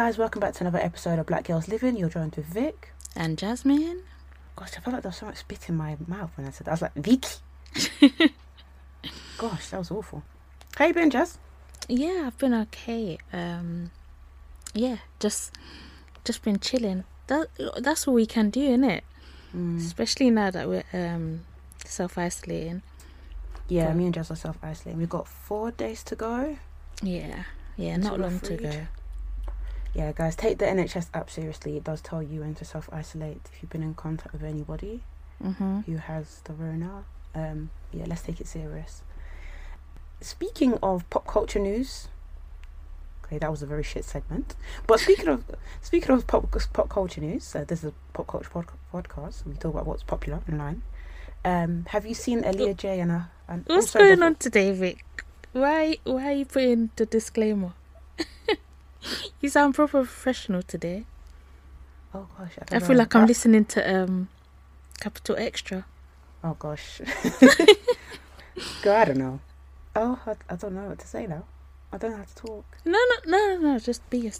guys, welcome back to another episode of Black Girls Living. You're joined with Vic and Jasmine. Gosh, I felt like there was so much spit in my mouth when I said that. I was like, Vic. Gosh, that was awful. How you been, Jas? Yeah, I've been okay. Just been chilling. That's what we can do, innit? Mm. Especially now that we're self-isolating. Yeah, but me and Jas are self-isolating. We've got 4 days to go. Yeah, not long to go. Yeah, guys, take the NHS app seriously. It does tell you when to self-isolate if you've been in contact with anybody who has the Rona. Let's take it serious. Speaking of pop culture news, okay, that was a very shit segment. But speaking of pop culture news, this is a pop culture podcast. We talk about what's popular online. Have you seen Aaliyah Jay and her? What's going on today, Vic? Why are you putting the disclaimer? You sound proper professional today. Oh gosh, I feel like I'm listening to Capital Extra. Oh gosh. Girl, I don't know. Oh, I don't know what to say now. I don't know how to talk. No. Just be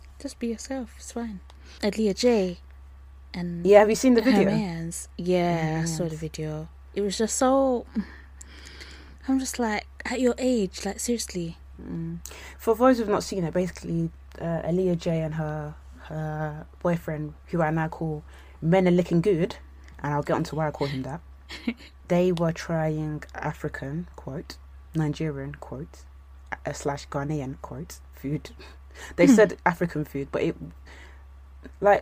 yourself. It's fine. Aaliyah Jay and have you seen the video? Hermes. Yeah, I saw the video. It was just so. I'm just like, at your age, like seriously. Mm. For those who've not seen it, basically, Aaliyah Jay and her boyfriend, who I now call Men Are Looking Good, and I'll get onto why I call him that. They were trying African, quote, Nigerian, quote, / Ghanaian, quote, food. They said African food, but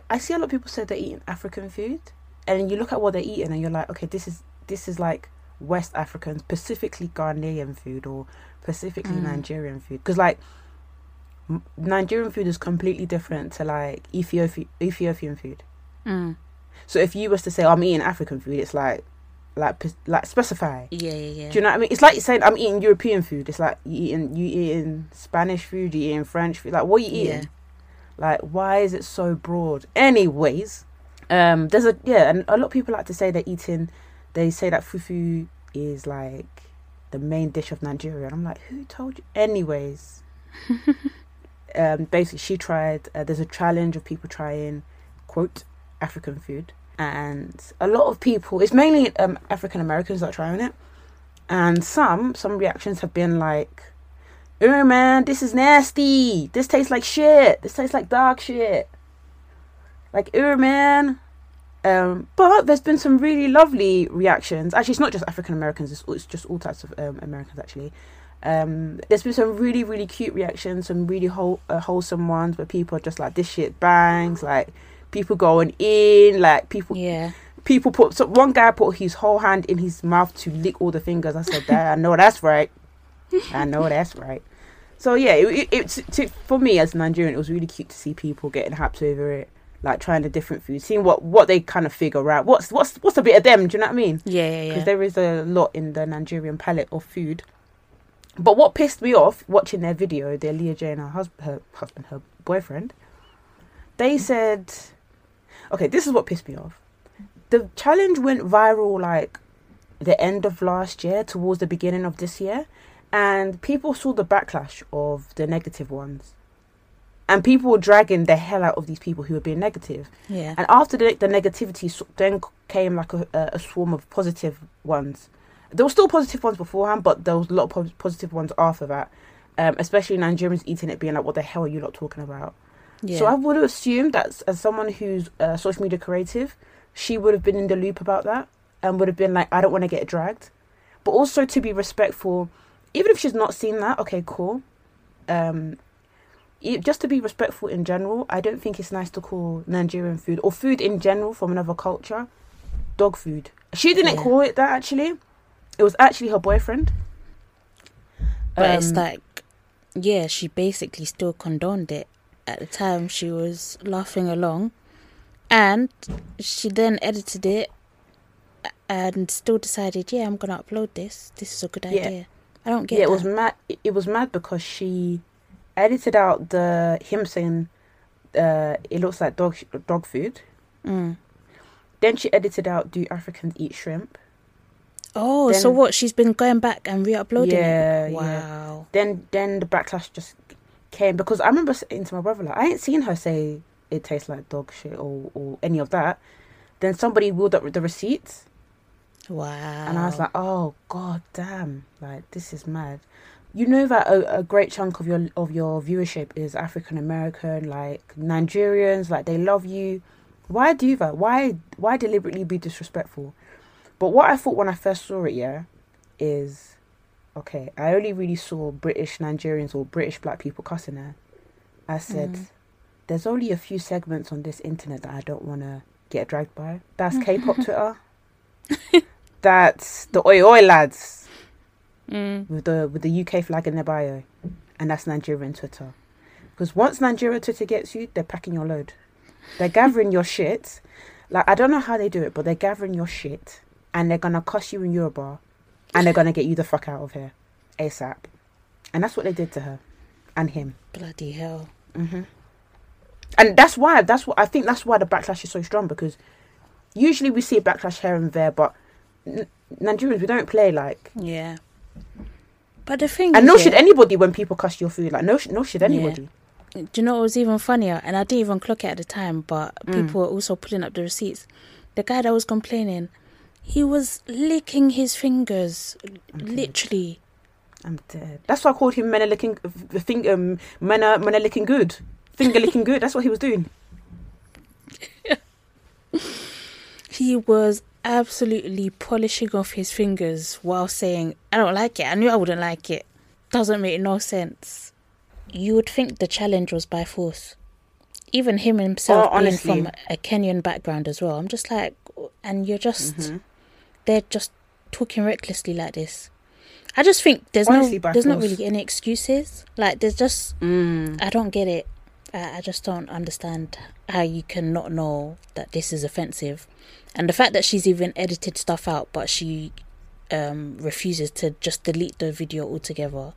I see a lot of people say they're eating African food, and you look at what they're eating, and you're like, okay, this is like West African, specifically Ghanaian food or specifically Nigerian food, because like Nigerian food is completely different to like Ethiopian food. So if you was to say I'm eating African food, it's like specify. Yeah. Do you know what I mean? It's like you're saying I'm eating European food. It's like you eating Spanish food, you eating French food. Like what are you eating? Like why is it so broad? Anyways, there's and a lot of people like to say they're eating. They say that fufu is like the main dish of Nigeria. And I'm like, who told you? Anyways, basically she tried, there's a challenge of people trying, quote, African food. And a lot of people, it's mainly African Americans that are trying it. And some reactions have been like, oh man, this is nasty. This tastes like shit. This tastes like dark shit. Like, oh man. But there's been some really lovely reactions. Actually, it's not just African Americans. It's just all types of Americans, actually. There's been some really, really cute reactions, some really wholesome ones where people are just like, this shit bangs, like people going in, like people... Yeah. People put... So one guy put his whole hand in his mouth to lick all the fingers. I said, that. I know that's right. I know that's right. So, yeah, for me as a Nigerian, it was really cute to see people getting hyped over it. Like trying the different foods, seeing what they kind of figure out. What's a bit of them? Do you know what I mean? Yeah. Because there is a lot in the Nigerian palette of food. But what pissed me off watching their video, the Aaliyah Jay and her boyfriend, they said, okay, this is what pissed me off. The challenge went viral like the end of last year towards the beginning of this year, and people saw the backlash of the negative ones. And people were dragging the hell out of these people who were being negative. Yeah. And after the negativity, then came like a swarm of positive ones. There were still positive ones beforehand, but there was a lot of positive ones after that. Especially Nigerians eating it, being like, what the hell are you lot talking about? Yeah. So I would have assumed that as someone who's a social media creative, she would have been in the loop about that and would have been like, I don't want to get dragged. But also to be respectful, even if she's not seen that, okay, cool. Just to be respectful in general, I don't think it's nice to call Nigerian food or food in general from another culture dog food. She didn't call it that, actually. It was actually her boyfriend. But it's like, yeah, she basically still condoned it. At the time, she was laughing along. And she then edited it and still decided, yeah, I'm going to upload this. This is a good idea. I don't get it. Was mad. It was mad because she... edited out him saying it looks like dog food. Then she edited out do Africans eat shrimp? Oh, then, so what? She's been going back and re-uploading it? Wow. Then the backlash just came, because I remember saying to my brother, like, I ain't seen her say it tastes like dog shit or any of that. Then somebody wheeled up the receipts. Wow. And I was like, oh, god damn, like, this is mad. You know that a great chunk of your viewership is African American, like Nigerians, like they love you. Why do that? Why deliberately be disrespectful? But what I thought when I first saw it, yeah, is, okay, I only really saw British Nigerians or British black people cussing her. I said, there's only a few segments on this internet that I don't want to get dragged by. That's K-pop Twitter. That's the oi oi lads with the UK flag in their bio, and that's Nigerian Twitter. Because once Nigerian Twitter gets you, they're packing your load. They're gathering your shit. Like, I don't know how they do it, but they're gathering your shit, and they're gonna cuss you in Yoruba, and they're gonna get you the fuck out of here ASAP. And that's what they did to her and him. Bloody hell. And that's why the backlash is so strong, because usually we see a backlash here and there, but Nigerians, we don't play, like. Yeah. But the thing is... And nor should anybody, when people cuss your food. Like, nor should anybody. Yeah. Do you know what was even funnier? And I didn't even clock it at the time, but people were also pulling up the receipts. The guy that was complaining, he was licking his fingers. Literally. I'm dead. That's why I called him Mena licking good. Finger licking good. That's what he was doing. He was absolutely polishing off his fingers while saying, I don't like it. I knew I wouldn't like it. Doesn't make no sense. You would think the challenge was by force. Even him himself, being from a Kenyan background as well. I'm just like, and you're just, they're just talking recklessly like this. I just think there's not really any excuses. Like, there's just, I don't get it. I just don't understand how you cannot know that this is offensive. And the fact that she's even edited stuff out, but she refuses to just delete the video altogether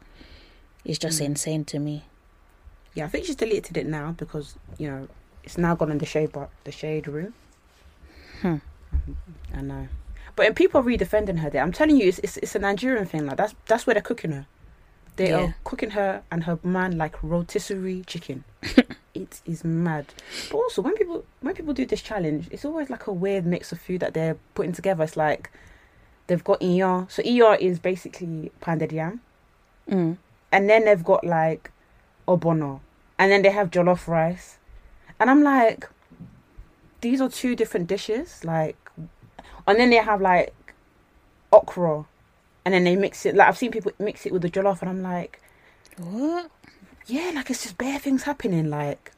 is just insane to me. Yeah, I think she's deleted it now because, you know, it's now gone in the shade room. I know. But when people are redefending her there, I'm telling you, it's a Nigerian thing. Like, that's where they're cooking her. They are cooking her and her man like rotisserie chicken. It is mad. But also, when people do this challenge, it's always like a weird mix of food that they're putting together. It's like they've got Iyo. So Iyo is basically pounded yam. And then they've got like Obono. And then they have jollof rice. And I'm like, these are two different dishes. Like, and then they have like okra. And then they mix it, like, I've seen people mix it with the jollof, and I'm like, what? Yeah, like, it's just bare things happening, like,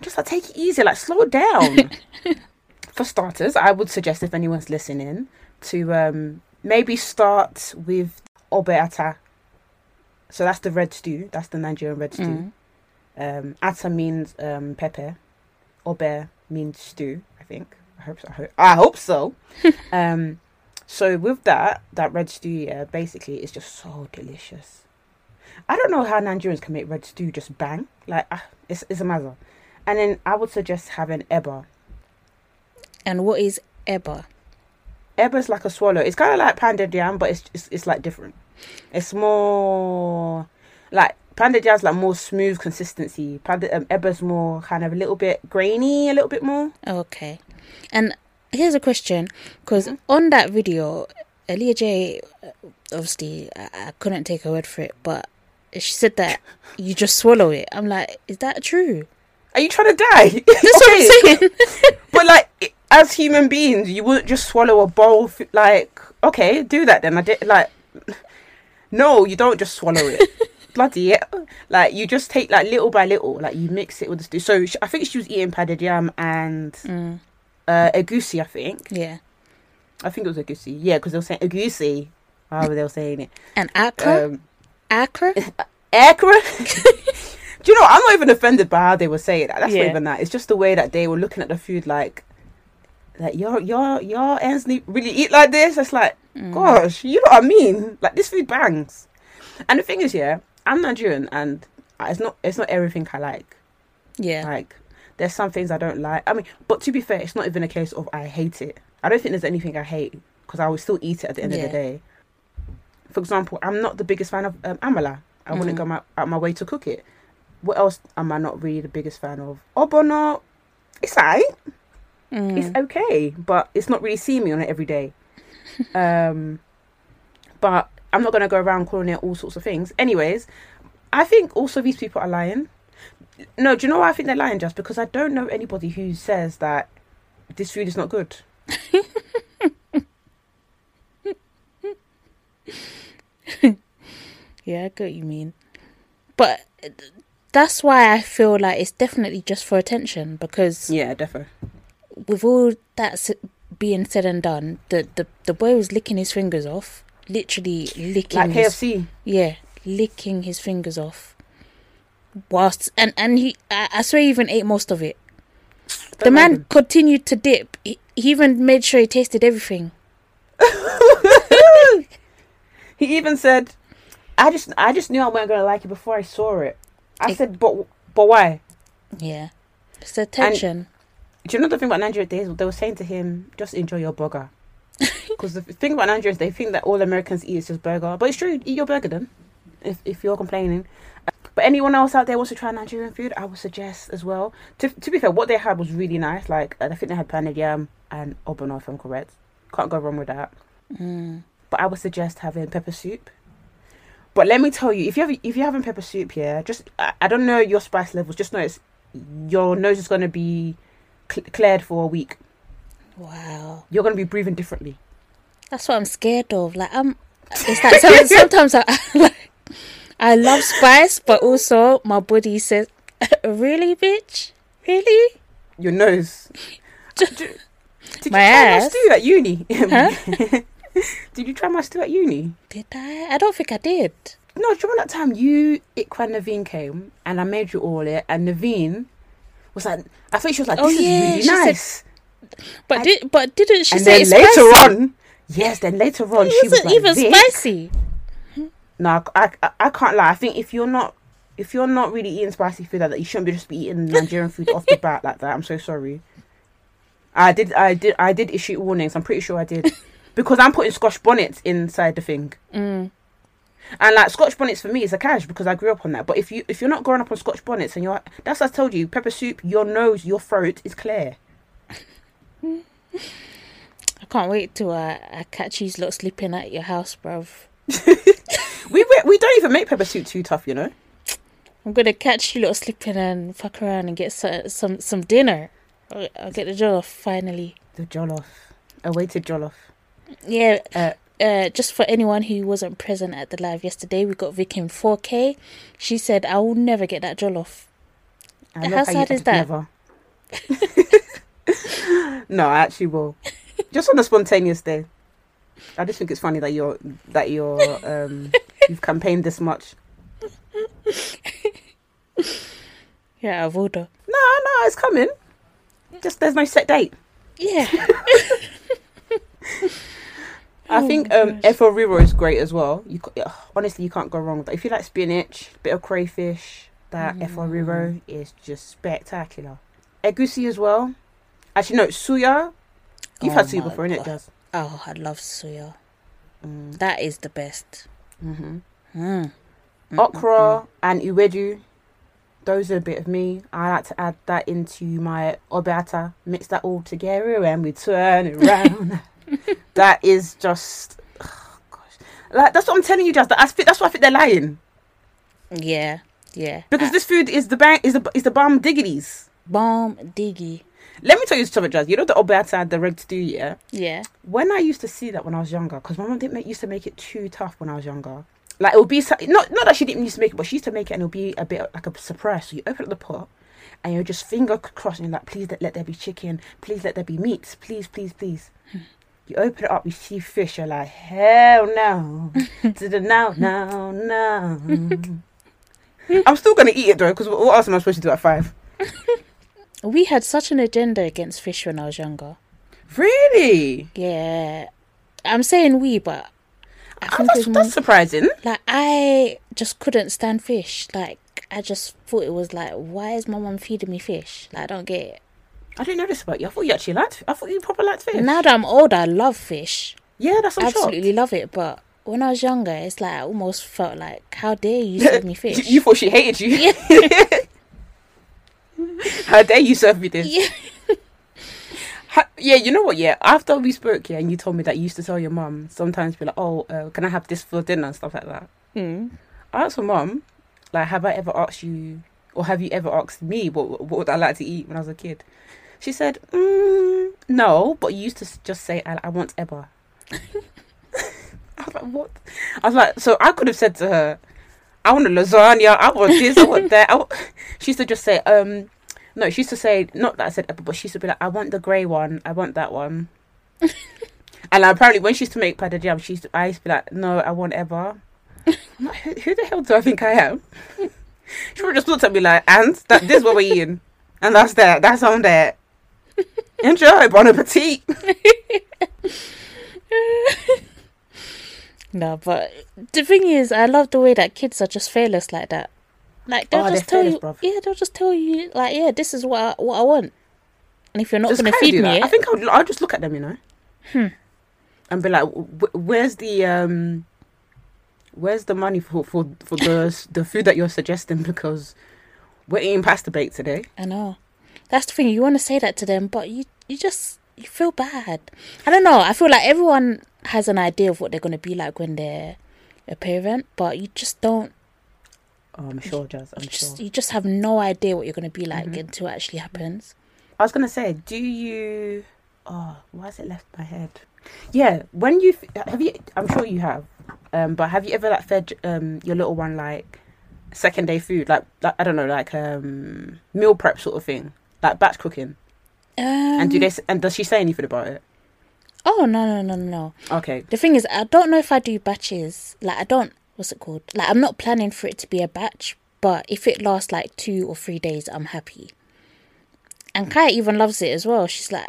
just, like, take it easy, like, slow down. For starters, I would suggest, if anyone's listening, to maybe start with obe ata. So that's the red stew, that's the Nigerian red stew. Ata means pepper, obe means stew, I think. I hope so. So with that red stew, yeah, basically, it's just so delicious. I don't know how Nigerians can make red stew just bang. Like, it's a matter. And then I would suggest having ebba. And what is ebba? Ebba is like a swallow. It's kind of like pounded yam, but it's like different. It's more like pounded yam's like more smooth consistency. Ebba's more kind of a little bit grainy, a little bit more. Okay, and. Here's a question, because on that video, Aaliyah Jay, obviously, I couldn't take her word for it, but she said that you just swallow it. I'm like, is that true? Are you trying to die? That's what I'm saying. But, like, as human beings, you wouldn't just swallow a bowl. Like, okay, do that then. I did, like, no, you don't just swallow it. Bloody yeah. Like, you just take, like, little by little. Like, you mix it with the stew. So, I think she was eating pounded yam and... egusi, I think. Yeah. I think it was egusi. Yeah, because they were saying egusi. However, they were saying it. And akra? Akra? Do you know, I'm not even offended by how they were saying that. That's not even that. It's just the way that they were looking at the food like your ends really eat like this? It's like, gosh, you know what I mean? Like, this food bangs. And the thing is, yeah, I'm Nigerian and it's not everything I like. Yeah. Like, there's some things I don't like. I mean, but to be fair, it's not even a case of I hate it. I don't think there's anything I hate because I will still eat it at the end of the day. For example, I'm not the biggest fan of amala. I wouldn't go out my way to cook it. What else am I not really the biggest fan of? Obono, it's all right. It's okay, but it's not really seeing me on it every day. But I'm not going to go around calling it all sorts of things. Anyways, I think also these people are lying. No, do you know why I think they're lying, Jas? Because I don't know anybody who says that this food is not good. Yeah, I get what you mean. But that's why I feel like it's definitely just for attention, because... Yeah, definitely. With all that being said and done, the boy was licking his fingers off. Literally licking like his... Like KFC? Yeah, licking his fingers off. Whilst... And he... I swear he even ate most of it. The man continued to dip. He even made sure he tasted everything. He even said... I just knew I wasn't going to like it before I saw it. I said, but why? Yeah. It's the tension. Do you know the thing about Nigerian days? They were saying to him, just enjoy your burger. Because the thing about Nigerians, they think that all Americans eat is just burger. But it's true, eat your burger then, if you're complaining. But anyone else out there wants to try Nigerian food, I would suggest as well. To be fair, what they had was really nice. Like, I think they had pounded yam and obono, if I'm correct. Can't go wrong with that. But I would suggest having pepper soup. But let me tell you, if you're having pepper soup here, just I don't know your spice levels. Just know your nose is going to be cleared for a week. Wow, you're going to be breathing differently. That's what I'm scared of. Like it's like sometimes I love spice, but also my body says, "Really, bitch? Really?" Your nose. Did my ass. Do at uni? Huh? Did you try my stew at uni? Did I? I don't think I did. No, do you remember that time you, Ikra and Naveen came and I made you all it, and Naveen was like, I think she was like, this is really nice. Said, but didn't she say it's spicy? And then later on, she was like, it wasn't even spicy. No, I can't lie. I think if you're not really eating spicy food like that, you shouldn't just be eating Nigerian food off the bat like that. I'm so sorry. I did issue warnings. I'm pretty sure I did. Because I'm putting Scotch bonnets inside the thing. And like Scotch bonnets for me is a cash because I grew up on that. But if you're not growing up on Scotch bonnets and that's what I told you, pepper soup, your nose, your throat is clear. I can't wait till I catch you lot sleeping at your house, bruv. we don't even make pepper soup too tough, you know. I'm gonna catch you lot sleeping and fuck around and get some dinner. I'll get the jollof finally. The jollof, a weighted jollof. Yeah, just for anyone who wasn't present at the live yesterday, we got Vic in 4K. She said, I will never get that jollof. How sad is that? Never. No, I actually will. Just on a spontaneous day. I just think it's funny that you've campaigned this much. Yeah, I've ordered. No, it's coming. Just there's no set date. Yeah. I think Eforiro is great as well. Honestly, you can't go wrong with that. If you like spinach, bit of crayfish, that Eforiro is just spectacular. Egusi as well. Actually, no, Suya. You've had Suya before, innit, Jas? Oh, I love Suya. That is the best. Okra and Iwedu. Those are a bit of me. I like to add that into my obe ata. Mix that all together and we turn it round. That is just... Oh gosh. Like, that's what I'm telling you, Jas. That's why I think they're lying. Yeah, yeah. Because this food is the bomb diggities. Bomb diggy. Let me tell you something, Jas. You know the obe ata, the red stew, yeah? Yeah. When I used to see that when I was younger, because my mum used to make it too tough when I was younger. Like, it would be... Not that she didn't used to make it, but she used to make it and it would be a bit like a surprise. So you open up the pot and you're just finger crossed and you're like, please let there be chicken. Please let there be meat. Please, please, please. You open it up, you see fish, you're like, hell no. To the no. I'm still going to eat it, though, because what else am I supposed to do at 5? We had such an agenda against fish when I was younger. Really? Yeah. I'm saying we, but... That's surprising. Like, I just couldn't stand fish. Like, I just thought it was like, why is my mum feeding me fish? Like, I don't get it. I didn't know this about you. I thought you actually liked fish. Now that I'm older, I love fish. Yeah, that's what I'm shocked. I absolutely love it, but when I was younger, it's like I almost felt like, how dare you serve me fish? You thought she hated you? Yeah. How dare you serve me this? Yeah. Yeah, you know what, yeah, after we spoke, yeah, and you told me that you used to tell your mum, sometimes be like, oh, can I have this for dinner and stuff like that? Mm. I asked my mum, like, have I ever asked you, or have you ever asked me what would I like to eat when I was a kid? She said, no, but you used to just say, I want Ebba. I was like, what? I was like, so I could have said to her, I want a lasagna, I want this, I want that. She used to just say, no, she used to say, not that I said Ebba, but she used to be like, I want the grey one, I want that one. And like, apparently when she used to make pad de jam, I used to be like, no, I want Ebba. I'm like, who the hell do I think I am? She would just look at me like, and this is what we're eating. And that's that, that's on that. Enjoy, bon appetit. No, but the thing is, I love the way that kids are just fearless like that. Like, they'll just tell you, bruv. Yeah, they'll just tell you, like, yeah, this is what I want. And if you're not going to feed me, I think I'll just look at them, you know, and be like, where's the money for the the food that you're suggesting? Because we're eating pasta bake today. I know. That's the thing. You want to say that to them, but you feel bad. I don't know. I feel like everyone has an idea of what they're going to be like when they're a parent, but you just don't. Oh, I'm sure, Jas. You just have no idea what you're going to be like until it actually happens. I was going to say, do you... Oh, why has it left my head? Yeah, when you... Have you... I'm sure you have. But have you ever, like, fed your little one, like, second day food? Like I don't know, like, meal prep sort of thing. Like, batch cooking. And does she say anything about it? Oh, no. Okay. The thing is, I don't know if I do batches. Like, I don't... What's it called? Like, I'm not planning for it to be a batch, but if it lasts like 2 or 3 days, I'm happy. And Kai even loves it as well. She's like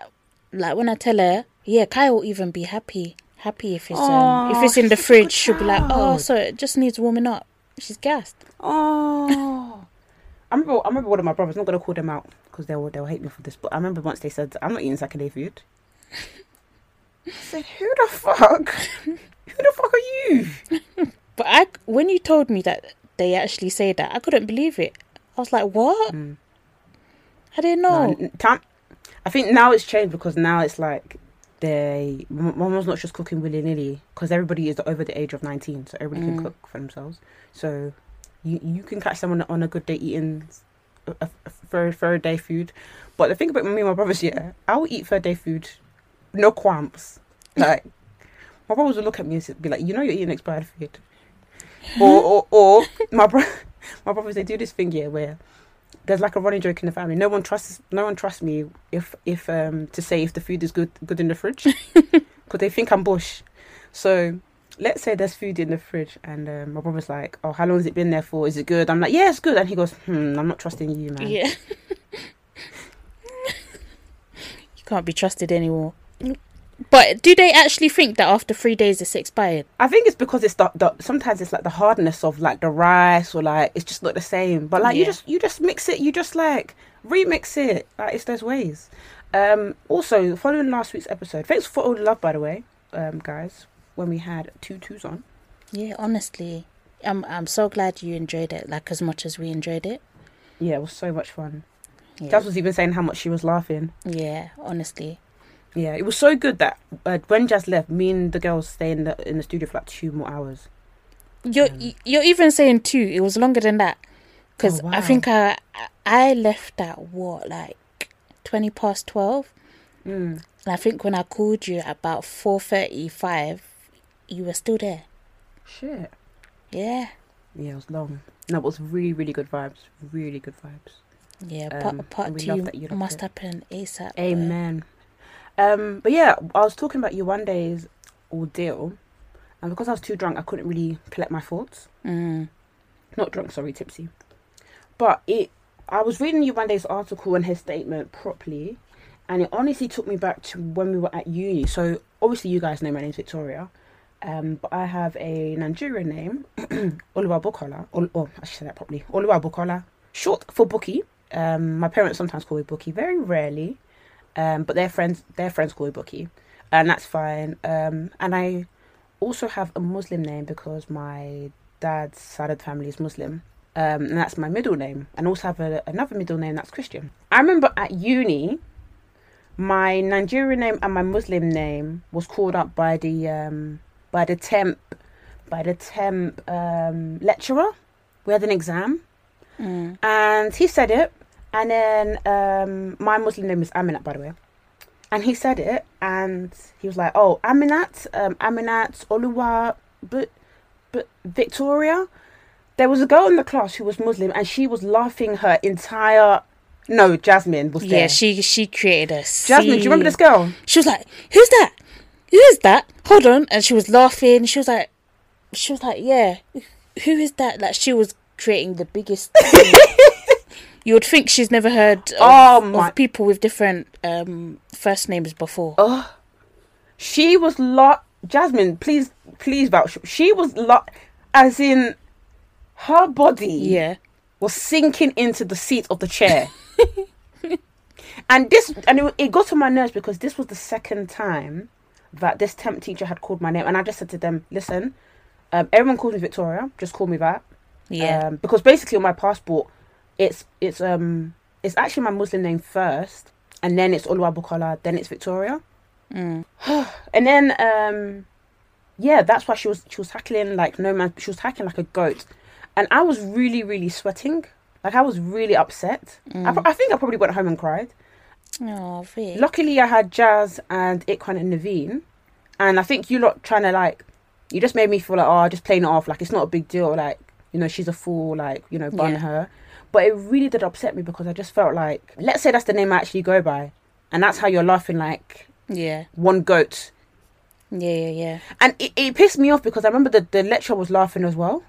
when I tell her, yeah, Kai will even be happy if it's if it's in the fridge. She'll be like, oh, so it just needs warming up. She's gassed. Oh, I remember one of my brothers. I'm not gonna call them out because they'll hate me for this. But I remember once they said, I'm not eating Saturday food. I said, who the fuck? Who the fuck are you? But when you told me that they actually say that, I couldn't believe it. I was like, what? Mm. I didn't know. No, I think now it's changed because now it's like Mama's not just cooking willy-nilly because everybody is over the age of 19, so everybody can cook for themselves. So you can catch someone on a good day eating a third-day food. But the thing about me and my brothers, yeah, I will eat third-day food, no qualms. Like, my brothers would look at me and be like, you know you're eating expired food. Or my brothers, they do this thing here where there's like a running joke in the family. No one trusts me if to say if the food is good in the fridge because they think I'm bush. So let's say there's food in the fridge and my brother's like, oh, how long has it been there for? Is it good? I'm like, yeah, it's good. And he goes, I'm not trusting you, man. Yeah. You can't be trusted anymore. But do they actually think that after 3 days it's expired? I think it's because it's sometimes it's like the hardness of like the rice or like it's just not the same. But like you just mix it, you just like remix it. Like it's those ways. Also, following last week's episode, thanks for all the love, by the way, guys. When we had 2 2s on. Yeah, honestly, I'm so glad you enjoyed it like as much as we enjoyed it. Yeah, it was so much fun. Yeah. Jas was even saying how much she was laughing. Yeah, honestly. Yeah, it was so good that when Jas left, me and the girls stay in the studio for like 2 more hours. You're even saying 2. It was longer than that. Because I think I left at what, like 20 past 12? Mm. And I think when I called you at about 4:35, you were still there. Shit. Yeah. Yeah, it was long. No, it was really, really good vibes. Really good vibes. Yeah, part 2 must happen ASAP. Amen. But yeah, I was talking about you one day's ordeal, and because I was too drunk, I couldn't really collect my thoughts. Mm. Not drunk, sorry, tipsy. But I was reading you one day's article and his statement properly, and it honestly took me back to when we were at uni. So obviously, you guys know my name's Victoria, but I have a Nigerian name, Oluwa Bukola. Oh, I should say that properly. Oluwa Bukola, short for Bookie. My parents sometimes call me Bookie, very rarely. But their friends call me Bookie, and that's fine. And I also have a Muslim name because my dad's side of the family is Muslim. And that's my middle name. And also have another middle name that's Christian. I remember at uni, my Nigerian name and my Muslim name was called up by the temp lecturer. We had an exam, and he said it. And then my Muslim name is Aminat, by the way. And he said it, and he was like, "Oh, Aminat, Oluwa, but Victoria." There was a girl in the class who was Muslim, and she was laughing her entire. No, Jasmine was there. Yeah, she created a scene. Jasmine, do you remember this girl? She was like, "Who's that? Who is that? Hold on!" And she was laughing. She was like, "Yeah, who is that?" Like she was creating the biggest. You would think she's never heard of people with different first names before. Oh, she was Jasmine, please vouch. She was as in her body was sinking into the seat of the chair. and it got on my nerves because this was the second time that this temp teacher had called my name. And I just said to them, listen, everyone calls me Victoria. Just call me that. Yeah. Because basically on my passport, it's actually my Muslim name first, and then it's Oluwa Bukola, then it's Victoria, and then that's why she was hackling like no man. She was hacking like a goat, and I was really really sweating. Like I was really upset. I think I probably went home and cried. Oh, Vic. Luckily I had Jas and Ikwan and Naveen, and I think you lot trying to like you just made me feel like just playing it off like it's not a big deal like you know she's a fool like you know bun her. But it really did upset me because I just felt like, let's say that's the name I actually go by. And that's how you're laughing like one goat. Yeah. And it pissed me off because I remember the lecturer was laughing as well.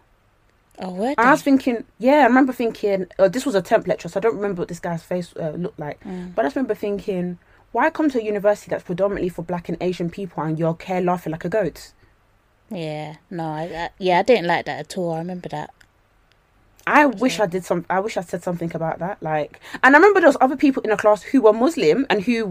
Oh, were they? I was thinking, this was a temp lecturer, so I don't remember what this guy's face looked like. But I just remember thinking, why come to a university that's predominantly for black and Asian people and you're laughing like a goat? Yeah, no, I didn't like that at all. I remember that. I wish I said something about that. Like, and I remember there was other people in the class who were Muslim and who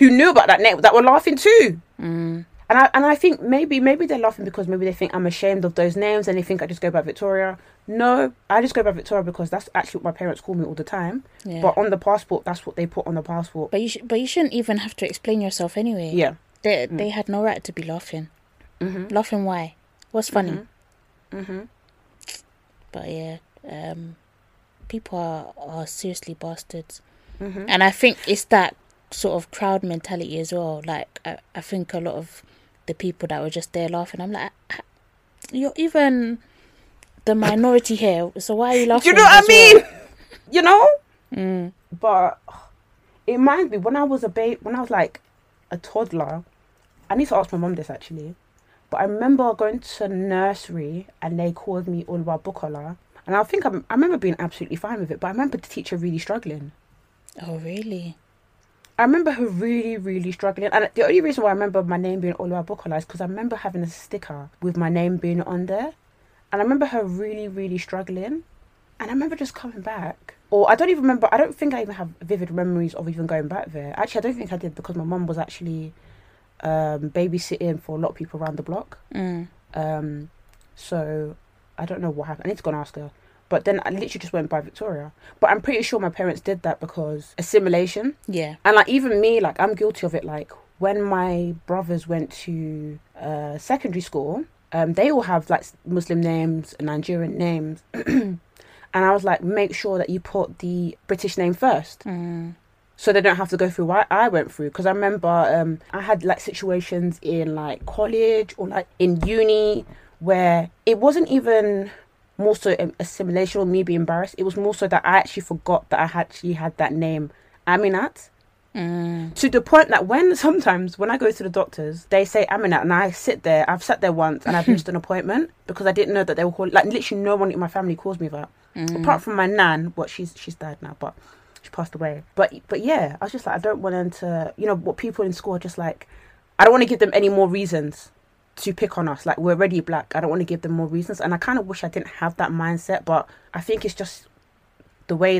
knew about that name that were laughing too. And I think maybe they're laughing because maybe they think I'm ashamed of those names and they think I just go by Victoria. No, I just go by Victoria because that's actually what my parents call me all the time. Yeah. But on the passport, that's what they put on the passport. But you shouldn't even have to explain yourself anyway. Yeah, they had no right to be laughing. Mm-hmm. Laughing why? What's funny? Mm-hmm. But yeah, people are seriously bastards. Mm-hmm. And I think it's that sort of crowd mentality as well. Like, I think a lot of the people that were just there laughing, I'm like, you're even the minority here, so why are you laughing? You know what I mean? Well? You know? But it reminds me, when I was like a toddler, I need to ask my mum this actually. But I remember going to nursery and they called me Oluwa Bukola. And I think I remember being absolutely fine with it. But I remember the teacher really struggling. Oh, really? I remember her really, really struggling. And the only reason why I remember my name being Oluwa Bukola is because I remember having a sticker with my name being on there. And I remember her really, really struggling. And I remember just coming back. Or I don't even remember. I don't think I even have vivid memories of even going back there. Actually, I don't think I did because my mum was actually... babysitting for a lot of people around the block. So I don't know what happened. I need to go and ask her. But then I literally just went by Victoria. But I'm pretty sure my parents did that because assimilation. Yeah. And like even me, like I'm guilty of it. Like when my brothers went to secondary school, they all have like Muslim names and Nigerian names. And I was like, make sure that you put the British name first. So they don't have to go through what I went through. Because I remember I had, like, situations in, like, college or, like, in uni where it wasn't even more so assimilation or me being embarrassed. It was more so that I actually forgot that I actually had that name, Aminat. To the point that sometimes when I go to the doctors, they say Aminat and I sit there. I've sat there once and I've missed an appointment because I didn't know that they were calling. Like, literally no one in my family calls me that. Apart from my nan, well, she's died now, but... passed away, but yeah, I was just like, I don't want them to, you know what, people in school are just like, I don't want to give them any more reasons to pick on us, like we're already black, I don't want to give them more reasons. And I kind of wish I didn't have that mindset, but I think it's just the way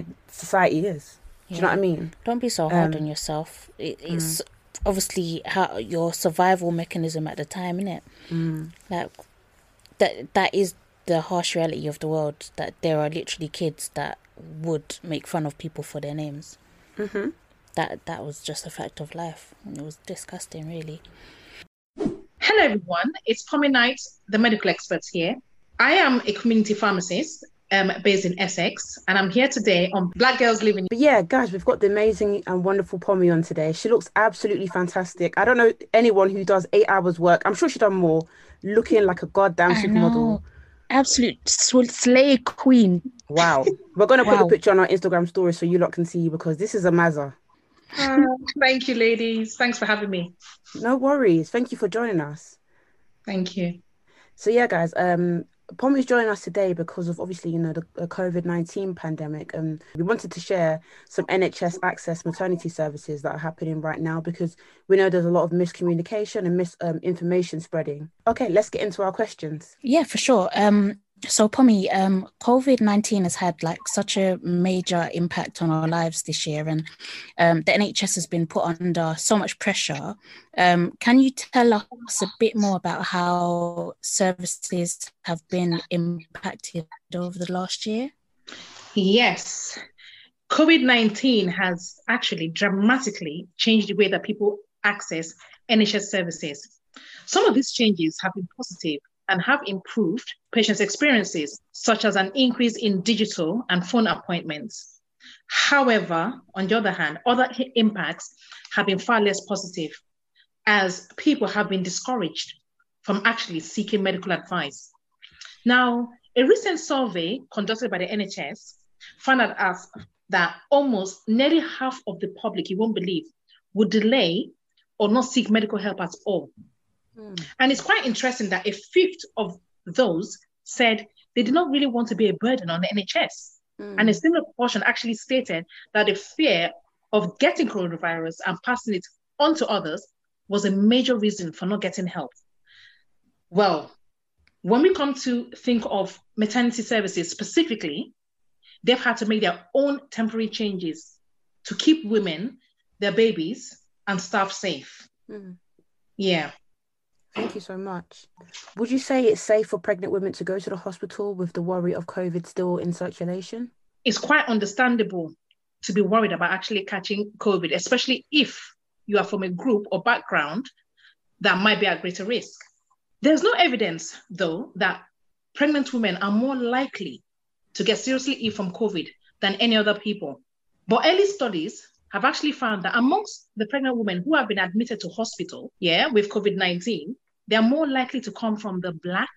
society is. Do you know what I mean? Don't be so hard on yourself. It's obviously how your survival mechanism at the time, innit? Mm. Like that is the harsh reality of the world, that there are literally kids that would make fun of people for their names. Mm-hmm. That was just a fact of life, and it was disgusting, really. Hello, everyone. It's Pommy Knight, the medical expert here. I am a community pharmacist based in Essex, and I'm here today on Black Girls Living. But yeah, guys, we've got the amazing and wonderful Pommy on today. She looks absolutely fantastic. I don't know anyone who does 8 hours work. I'm sure she done more, looking like a goddamn supermodel. Absolute slay queen. Wow. We're going to put a picture on our Instagram story so you lot can see, because this is a mazza. Thank you, ladies. Thanks for having me. No worries. Thank you for joining us. Thank you. So yeah, guys, Pommy's joining us today because of, obviously, you know, the COVID-19 pandemic. And we wanted to share some NHS access maternity services that are happening right now, because we know there's a lot of miscommunication and misinformation spreading. Okay, let's get into our questions. Yeah, for sure. So Pommy, COVID-19 has had like such a major impact on our lives this year, and the NHS has been put under so much pressure. Can you tell us a bit more about how services have been impacted over the last year? Yes, COVID-19 has actually dramatically changed the way that people access NHS services. Some of these changes have been positive and have improved patients' experiences, such as an increase in digital and phone appointments. However, on the other hand, other impacts have been far less positive, as people have been discouraged from actually seeking medical advice. Now, a recent survey conducted by the NHS found out that almost nearly half of the public, you won't believe, would delay or not seek medical help at all. And it's quite interesting that a fifth of those said they did not really want to be a burden on the NHS. And a similar proportion actually stated that the fear of getting coronavirus and passing it on to others was a major reason for not getting help. Well, when we come to think of maternity services specifically, they've had to make their own temporary changes to keep women, their babies, and staff safe. Yeah. Thank you so much. Would you say it's safe for pregnant women to go to the hospital with the worry of COVID still in circulation? It's quite understandable to be worried about actually catching COVID, especially if you are from a group or background that might be at greater risk. There's no evidence, though, that pregnant women are more likely to get seriously ill from COVID than any other people. But early studies have actually found that amongst the pregnant women who have been admitted to hospital, with COVID-19, they're more likely to come from the Black,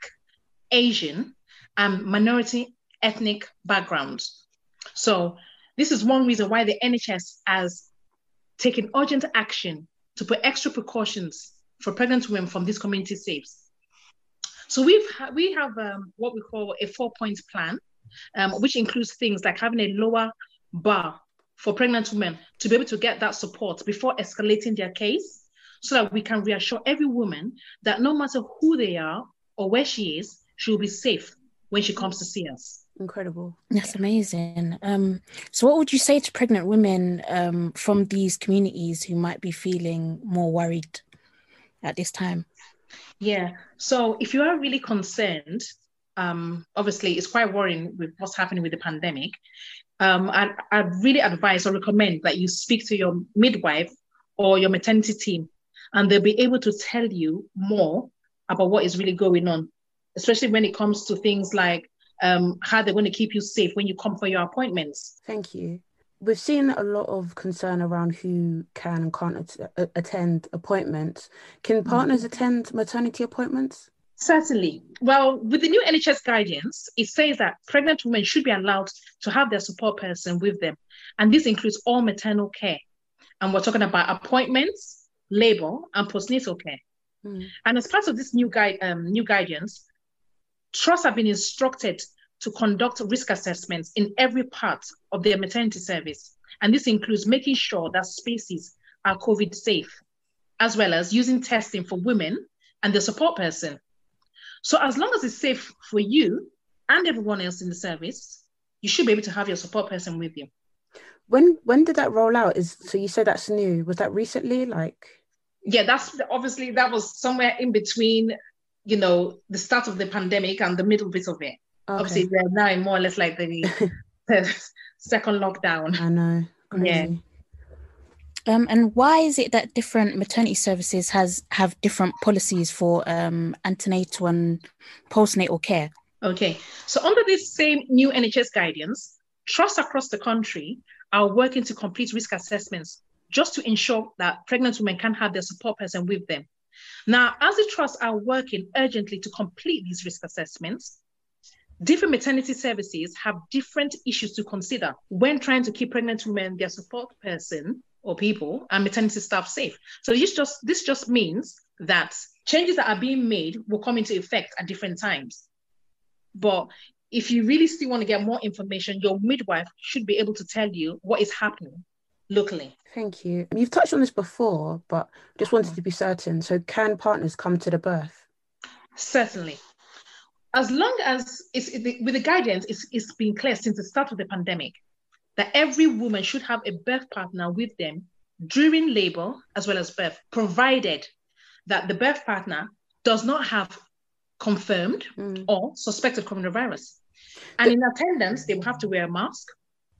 Asian, and minority ethnic backgrounds. So this is one reason why the NHS has taken urgent action to put extra precautions for pregnant women from these community safes. So we have what we call a 4-point plan, which includes things like having a lower bar for pregnant women to be able to get that support before escalating their case, so that we can reassure every woman that no matter who they are or where she is, she'll be safe when she comes to see us. Incredible. That's amazing. So what would you say to pregnant women from these communities who might be feeling more worried at this time? Yeah, so if you are really concerned, obviously it's quite worrying with what's happening with the pandemic, I'd really advise or recommend that you speak to your midwife or your maternity team, and they'll be able to tell you more about what is really going on, especially when it comes to things like how they're going to keep you safe when you come for your appointments. Thank you. We've seen a lot of concern around who can and can't attend appointments. Can partners attend maternity appointments? Certainly. Well, with the new NHS guidance, it says that pregnant women should be allowed to have their support person with them. And this includes all maternal care. And we're talking about appointments, labour, and postnatal care. And as part of this new guidance, trusts have been instructed to conduct risk assessments in every part of their maternity service. And this includes making sure that spaces are COVID safe, as well as using testing for women and the support person. So as long as it's safe for you and everyone else in the service, you should be able to have your support person with you. When did that roll out? So you said that's new. Was that recently? yeah, that's obviously, that was somewhere in between, you know, the start of the pandemic and the middle bit of it. Okay. Obviously, we're now in more or less like the second lockdown. I know. Crazy. Yeah. And why is it that different maternity services have different policies for antenatal and postnatal care? Okay, so under this same new NHS guidance, trusts across the country are working to complete risk assessments just to ensure that pregnant women can have their support person with them. Now, as the trusts are working urgently to complete these risk assessments, different maternity services have different issues to consider when trying to keep pregnant women, their support person or people, and maternity staff safe. So this just means that changes that are being made will come into effect at different times. But if you really still want to get more information, your midwife should be able to tell you what is happening locally. Thank you. You've touched on this before, but just wanted to be certain. So can partners come to the birth? Certainly. As long as, with the guidance, it's been clear since the start of the pandemic that every woman should have a birth partner with them during labor as well as birth, provided that the birth partner does not have confirmed or suspected coronavirus. And in attendance, they will have to wear a mask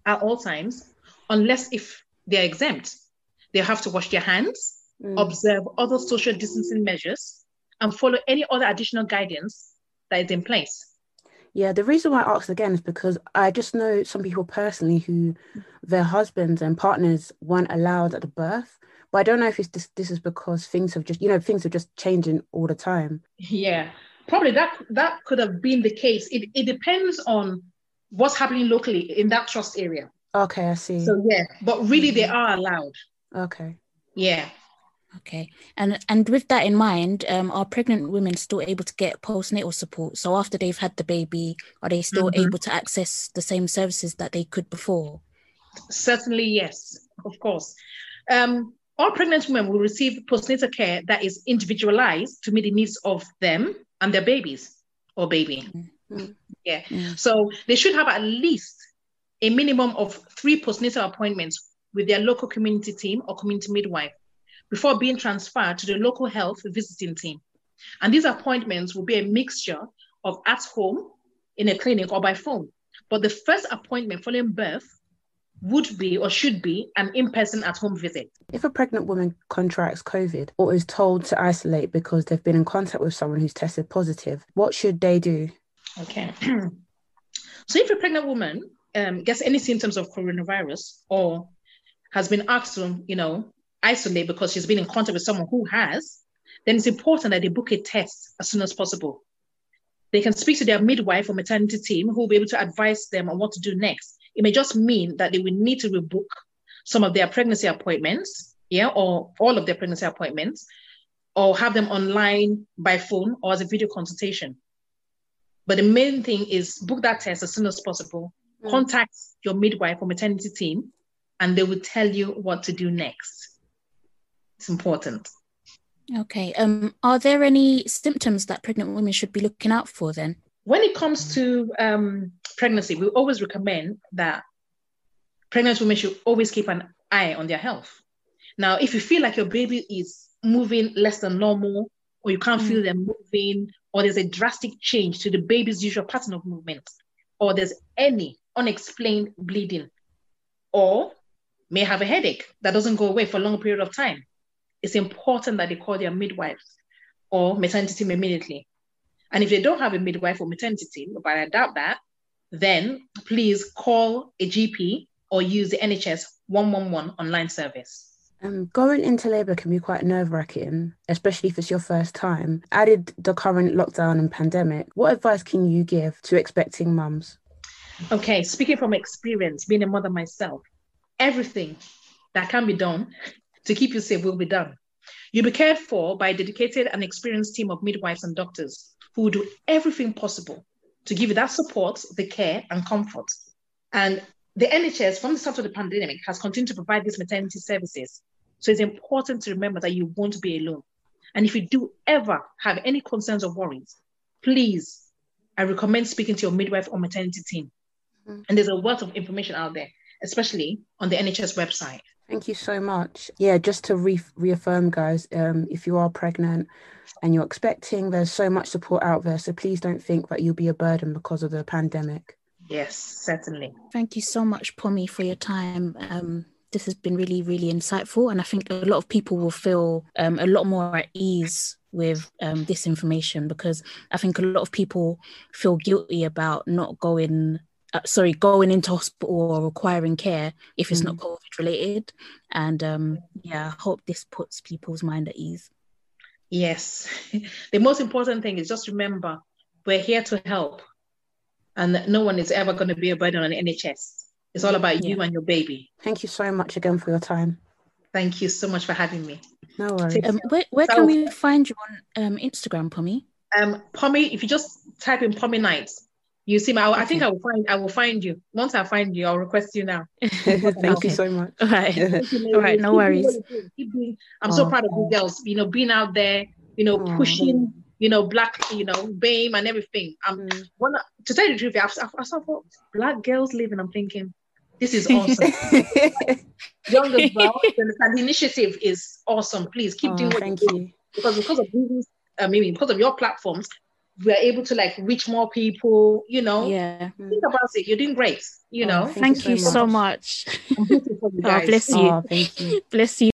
at all times, unless if they're exempt. They have to wash their hands, observe other social distancing measures, and follow any other additional guidance that is in place. Yeah, the reason why I asked again is because I just know some people personally who their husbands and partners weren't allowed at the birth. But I don't know if it's this is because things have just changing all the time. Yeah. Probably that could have been the case. It depends on what's happening locally in that trust area. Okay, I see. So yeah, but really they are allowed. Okay. Yeah. Okay. And with that in mind, are pregnant women still able to get postnatal support? So after they've had the baby, are they still able to access the same services that they could before? Certainly, yes, of course. All pregnant women will receive postnatal care that is individualized to meet the needs of them and their babies or baby. Mm-hmm. Yeah. Mm-hmm. So they should have at least a minimum of 3 postnatal appointments with their local community team or community midwife before being transferred to the local health visiting team. And these appointments will be a mixture of at home, in a clinic, or by phone. But the first appointment following birth would be or should be an in-person at-home visit. If a pregnant woman contracts COVID or is told to isolate because they've been in contact with someone who's tested positive, what should they do? Okay. So if a pregnant woman gets any symptoms of coronavirus or has been asked to, isolate because she's been in contact with someone who has, then it's important that they book a test as soon as possible. They can speak to their midwife or maternity team who will be able to advise them on what to do next. It may just mean that they will need to rebook some of their pregnancy appointments, or all of their pregnancy appointments, or have them online by phone or as a video consultation. But the main thing is book that test as soon as possible, contact your midwife or maternity team, and they will tell you what to do next. It's important. Okay. Are there any symptoms that pregnant women should be looking out for then? When it comes to pregnancy, we always recommend that pregnant women should always keep an eye on their health. Now, if you feel like your baby is moving less than normal, or you can't feel them moving, or there's a drastic change to the baby's usual pattern of movement, or there's any unexplained bleeding, or may have a headache that doesn't go away for a long period of time, it's important that they call their midwives or maternity team immediately. And if they don't have a midwife or maternity team, but I doubt that, then please call a GP or use the NHS 111 online service. Going into labour can be quite nerve-wracking, especially if it's your first time. Added the current lockdown and pandemic, what advice can you give to expecting mums? Okay, speaking from experience, being a mother myself, everything that can be done to keep you safe will be done. You'll be cared for by a dedicated and experienced team of midwives and doctors who will do everything possible to give you that support, the care, and comfort. And the NHS, from the start of the pandemic, has continued to provide these maternity services. So it's important to remember that you won't be alone. And if you do ever have any concerns or worries, please, I recommend speaking to your midwife or maternity team. And there's a wealth of information out there, especially on the NHS website. Thank you so much. Yeah, just to reaffirm, guys, if you are pregnant and you're expecting, there's so much support out there. So please don't think that you'll be a burden because of the pandemic. Yes, certainly. Thank you so much, Pomi, for your time. This has been really, really insightful. And I think a lot of people will feel a lot more at ease with this information, because I think a lot of people feel guilty about not going into hospital or requiring care if it's not COVID related. And I hope this puts people's mind at ease. Yes. The most important thing is just remember, we're here to help. And no one is ever going to be a burden on the NHS. It's all about you and your baby. Thank you so much again for your time. Thank you so much for having me. No worries. Where can we find you on Instagram, Pomi? Pomi, if you just type in Pomi Nights, you see my. Okay. I think I will find you. Once I find you, I'll request you now. Thank you so much. All right. All right. No worries. I'm so proud of you girls. You know, being out there. You know, pushing. You know, black. You know, BAME and everything. To tell you the truth, I saw Black Girls Living. I'm thinking, this is awesome. Young as well. The initiative is awesome. Please keep doing what you do, because of these, because of your platforms, we're able to reach more people, you know. Yeah. Think about it. You're doing great, you know. Thank you so much. I'm grateful for you guys. Bless you. Thank you. Bless you.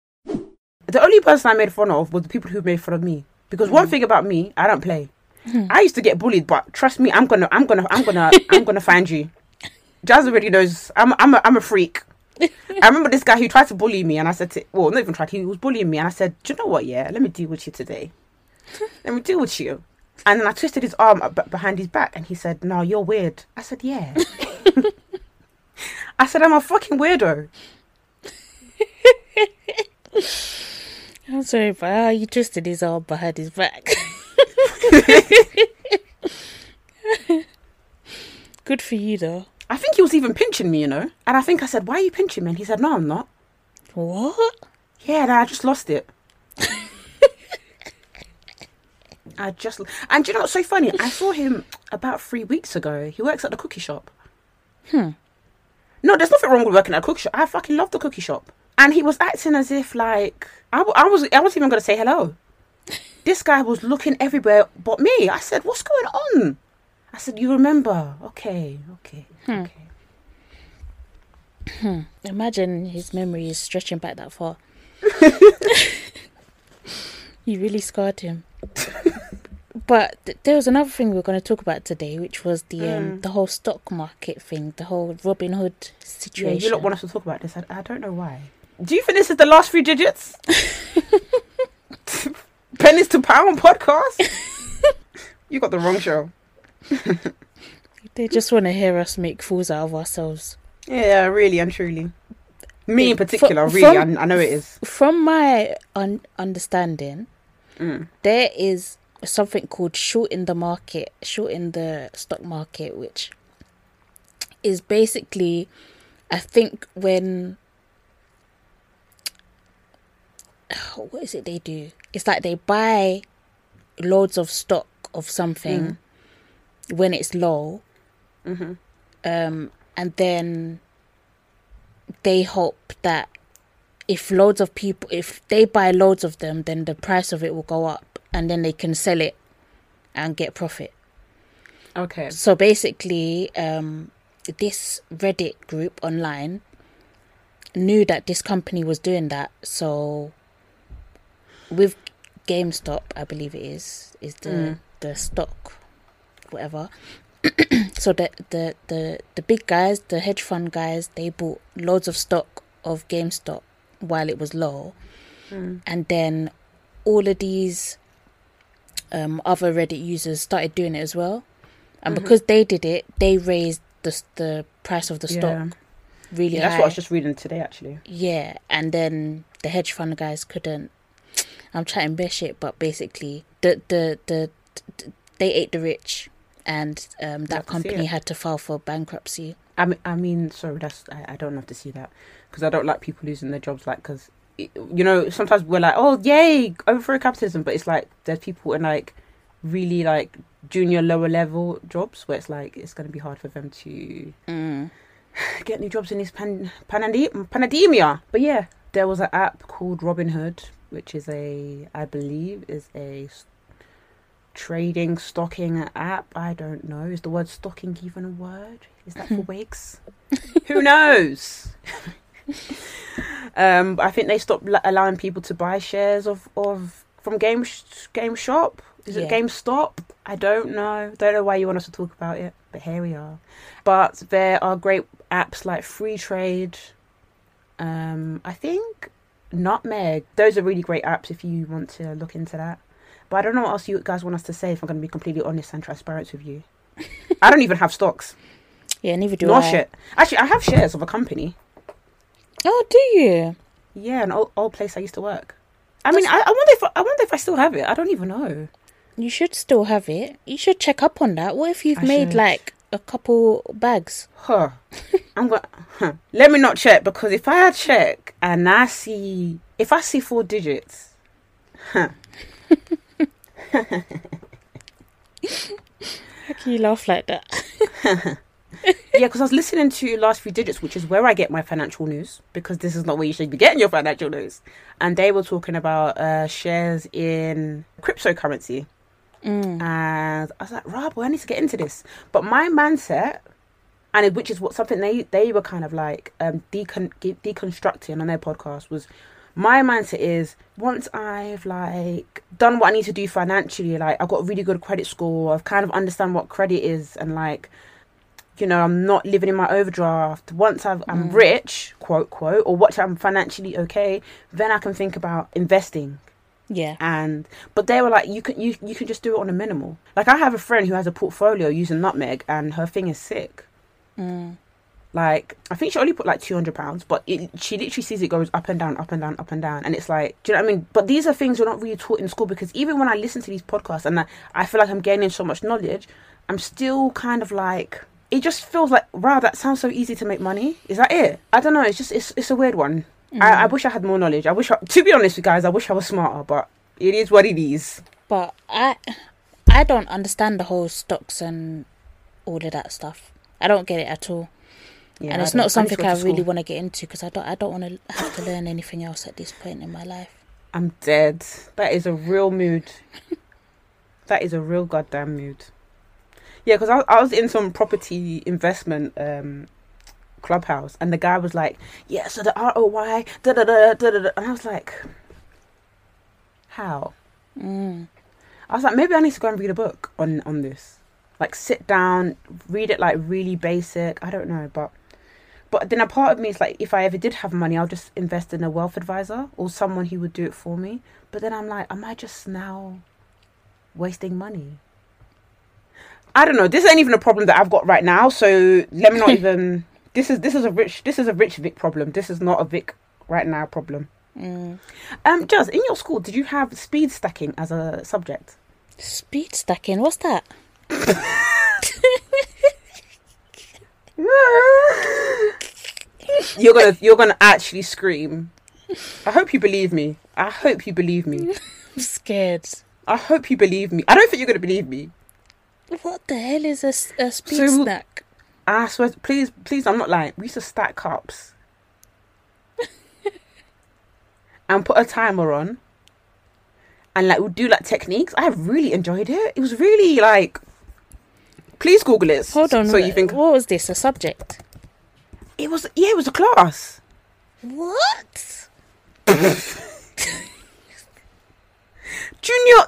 The only person I made fun of was the people who made fun of me. Because one thing about me, I don't play. I used to get bullied, but trust me, I'm gonna find you. Jas already knows I'm a freak. I remember this guy who tried to bully me, and I said he was bullying me, and I said, do you know what, yeah, let me deal with you today. Let me deal with you. And then I twisted his arm behind his back, and he said, no, you're weird. I said, yeah. I said, I'm a fucking weirdo. I'm sorry, but you twisted his arm behind his back. Good for you, though. I think he was even pinching me, you know. And I think I said, why are you pinching me? And he said, no, I'm not. What? Yeah, I just lost it. And do you know what's so funny? I saw him about 3 weeks ago. He works at the cookie shop. No, there's nothing wrong with working at a cookie shop. I fucking love the cookie shop. And he was acting as if I wasn't even going to say hello. This guy was looking everywhere but me. I said, what's going on? I said, you remember? Okay. Imagine his memory is stretching back that far. You really scarred him. But there was another thing we were going to talk about today, which was the whole stock market thing, the whole Robin Hood situation. Yeah, you lot want us to talk about this. I don't know why. Do you think this is the last 3 digits? Pennies to Pound podcast? You got the wrong show. They just want to hear us make fools out of ourselves. Yeah, really and truly. Me in particular, I know it is. From my understanding, there is something called shorting the stock market, which is basically, I think, when what is it they do? It's like they buy loads of stock of something when it's low, and then they hope that if they buy loads of them, then the price of it will go up, and then they can sell it and get profit. Okay. So basically, this Reddit group online knew that this company was doing that. So with GameStop, I believe it is the stock, whatever. So the big guys, the hedge fund guys, they bought loads of stock of GameStop while it was low, and then all of these other Reddit users started doing it as well, and because they did it, they raised the price of the stock really high. That's what I was just reading today, actually. Yeah, and then the hedge fund guys couldn't. I'm chatting bare shit, but basically, they ate the rich, and that company had to file for bankruptcy. I mean, sorry, that's I don't have to see that, because I don't like people losing their jobs. Because you know, sometimes we're like, oh yay, overthrow capitalism, but it's like there's people in really junior lower level jobs where it's it's going to be hard for them to get new jobs in this pandemia. But yeah, There was an app called Robinhood, which is I believe is a trading, stocking app. I don't know. Is the word stocking even a word? Is that for wigs? Who knows? I think they stopped allowing people to buy shares from GameStop. Is it GameStop? I don't know. Don't know why you want us to talk about it, but here we are. But there are great apps like Free Trade. I think Nutmeg. Those are really great apps if you want to look into that. But I don't know what else you guys want us to say, if I'm going to be completely honest and transparent with you. I don't even have stocks. Yeah, neither do I. Nor shit. Actually, I have shares of a company. Oh, do you? Yeah, an old place I used to work. I wonder if I still have it. I don't even know. You should still have it. You should check up on that. What if you've made like a couple bags? Huh. Let me not check, because if I check and I see four digits, huh. How can you laugh like that? Yeah, because I was listening to Last Few Digits, which is where I get my financial news, because this is not where you should be getting your financial news. And they were talking about shares in cryptocurrency. And I was like, Rob, well, I need to get into this. But my mindset, and which is what something they were kind of like deconstructing on their podcast, was my mindset is, once I've like done what I need to do financially, like I've got a really good credit score, I've kind of understand what credit is, and like, you know, I'm not living in my overdraft. Once I'm rich, quote, quote, or once I'm financially okay, then I can think about investing. Yeah. But they were like, you can just do it on a minimal. Like, I have a friend who has a portfolio using Nutmeg, and her thing is sick. Like, I think she only put like £200, but she literally sees it goes up and down, up and down, up and down. And it's like, do you know what I mean? But these are things we're not really taught in school, because even when I listen to these podcasts and I feel like I'm gaining so much knowledge, I'm still kind of like... It just feels like, wow, that sounds so easy to make money. Is that it? I don't know. It's just, it's a weird one. I wish I had more knowledge. To be honest with you guys, I wish I was smarter, but it is what it is. But I don't understand the whole stocks and all of that stuff. I don't get it at all. Yeah, and it's not something I really want to get into, because I don't want to have to learn anything else at this point in my life. I'm dead. That is a real mood. That is a real goddamn mood. Yeah, because I was in some property investment clubhouse, and the guy was like, yeah, so the ROI, da-da-da-da-da-da. And I was like, how? I was like, maybe I need to go and read a book on this. Like, sit down, read it, like, really basic. I don't know, but then a part of me is like, if I ever did have money, I'll just invest in a wealth advisor or someone who would do it for me. But then I'm like, am I just now wasting money? I don't know. This ain't even a problem that I've got right now. So let me not even. This is a rich Vic problem. This is not a Vic right now problem. Jas, in your school, did you have speed stacking as a subject? Speed stacking. What's that? You're gonna actually scream. I hope you believe me. I'm scared. I hope you believe me. I don't think you're gonna believe me. What the hell is a speed stack? I swear, please, I'm not lying. We used to stack cups and put a timer on, and like we'd do like techniques. I really enjoyed it. It was really like, please Google it. Hold on, so you think, what was this? A subject? It was a class. What? Junior.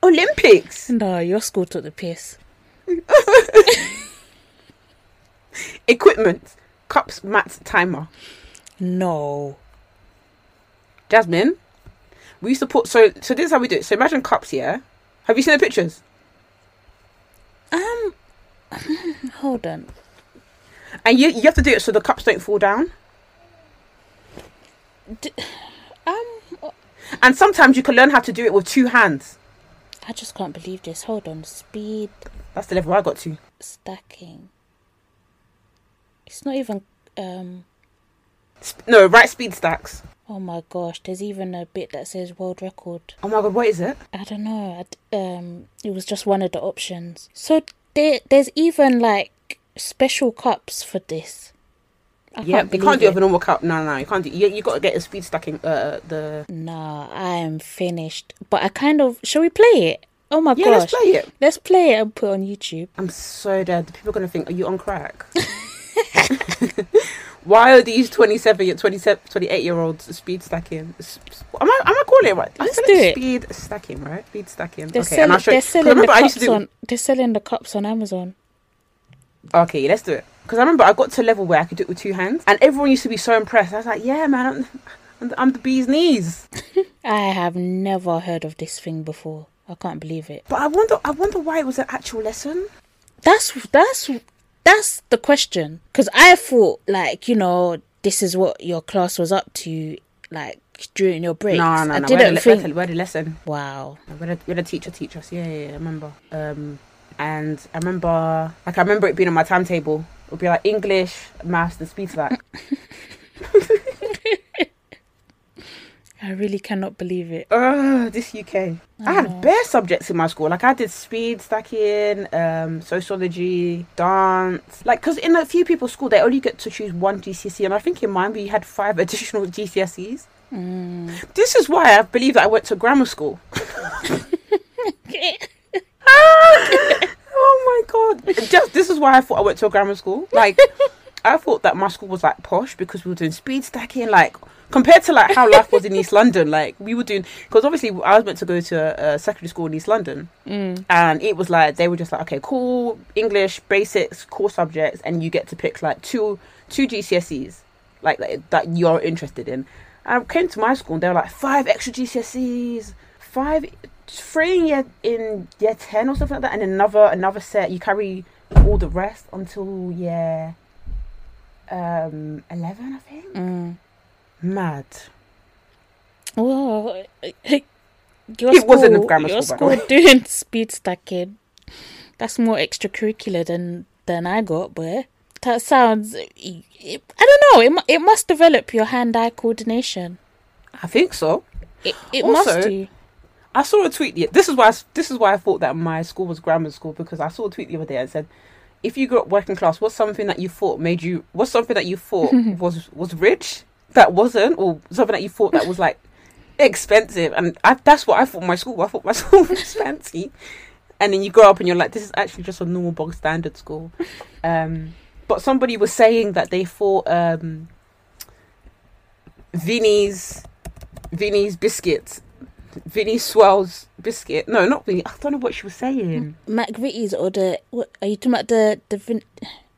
Olympics. No, your school took the piss. Equipment, cups, mats, timer. No. Jasmine, we used to put... So this is how we do it. So imagine cups, yeah? Have you seen the pictures? Hold on. And you have to do it so the cups don't fall down. And sometimes you can learn how to do it with two hands. I just can't believe this. Hold on. Speed. That's the level I got to. Stacking. It's not even... No, right, speed stacks. Oh my gosh. There's even a bit that says world record. Oh my God, what is it? I don't know. It was just one of the options. So there's even like special cups for this. Yeah, you can't do it with a normal cup. No. You can't do. You got to get your speed stuck in the. No, I am finished. But I kind of. Shall we play it? Oh my gosh! Let's play it. Let's play it and put it on YouTube. I'm so dead. People are gonna think, are you on crack? Why are these 28-year-olds speed stacking? Am I calling it right? Let's do it. Speed stacking, right? Speed stacking. They're okay, and I'll show you. They're selling the cups on Amazon. Okay, let's do it. Because I remember I got to a level where I could do it with two hands, and everyone used to be so impressed. I was like, yeah, man, I'm the bee's knees. I have never heard of this thing before. I can't believe it. But I wonder why it was an actual lesson. That's the question. Because I thought, this is what your class was up to, during your breaks. No. I didn't think. We had a lesson. Wow. We had a teacher teach us. Yeah, I remember. And I remember, it being on my timetable. It would be like English, maths, and speech that. I really cannot believe it. This UK. I had bare subjects in my school. I did speed stacking, sociology, dance. Because in a few people's school, they only get to choose one GCSE. And I think in mine, we had 5 additional GCSEs. Mm. This is why I believe that I went to grammar school. Oh, my God. This is why I thought I went to a grammar school. I thought that my school was posh because we were doing speed stacking, compared to how life was in East London. We were doing, because obviously I was meant to go to a secondary school in East London, and it was they were just okay, cool English basics, core subjects, and you get to pick two GCSEs that you're interested in. And I came to my school and there were 5 extra GCSEs, 3 in year 10 or something like that, and another set. You carry all the rest until 11, I think. Mad. Well, it wasn't a grammar school. Your school doing speed stacking. That's more extracurricular than I got, but that sounds. I don't know. It must develop your hand-eye coordination. I think so. It also, must do. I saw a tweet. This is why I thought that my school was grammar school, because I saw a tweet the other day that said, if you grew up working class, what's something that you thought was rich that wasn't, or something that you thought that was expensive? And that's what I thought my school. I thought my school was fancy, and then you grow up and you're like, this is actually just a normal bog standard school. But somebody was saying that they thought Viennese biscuits. Vinnie Swell's biscuit. No, not Vinnie. I don't know what she was saying. McVitie's or the... What, are you talking about the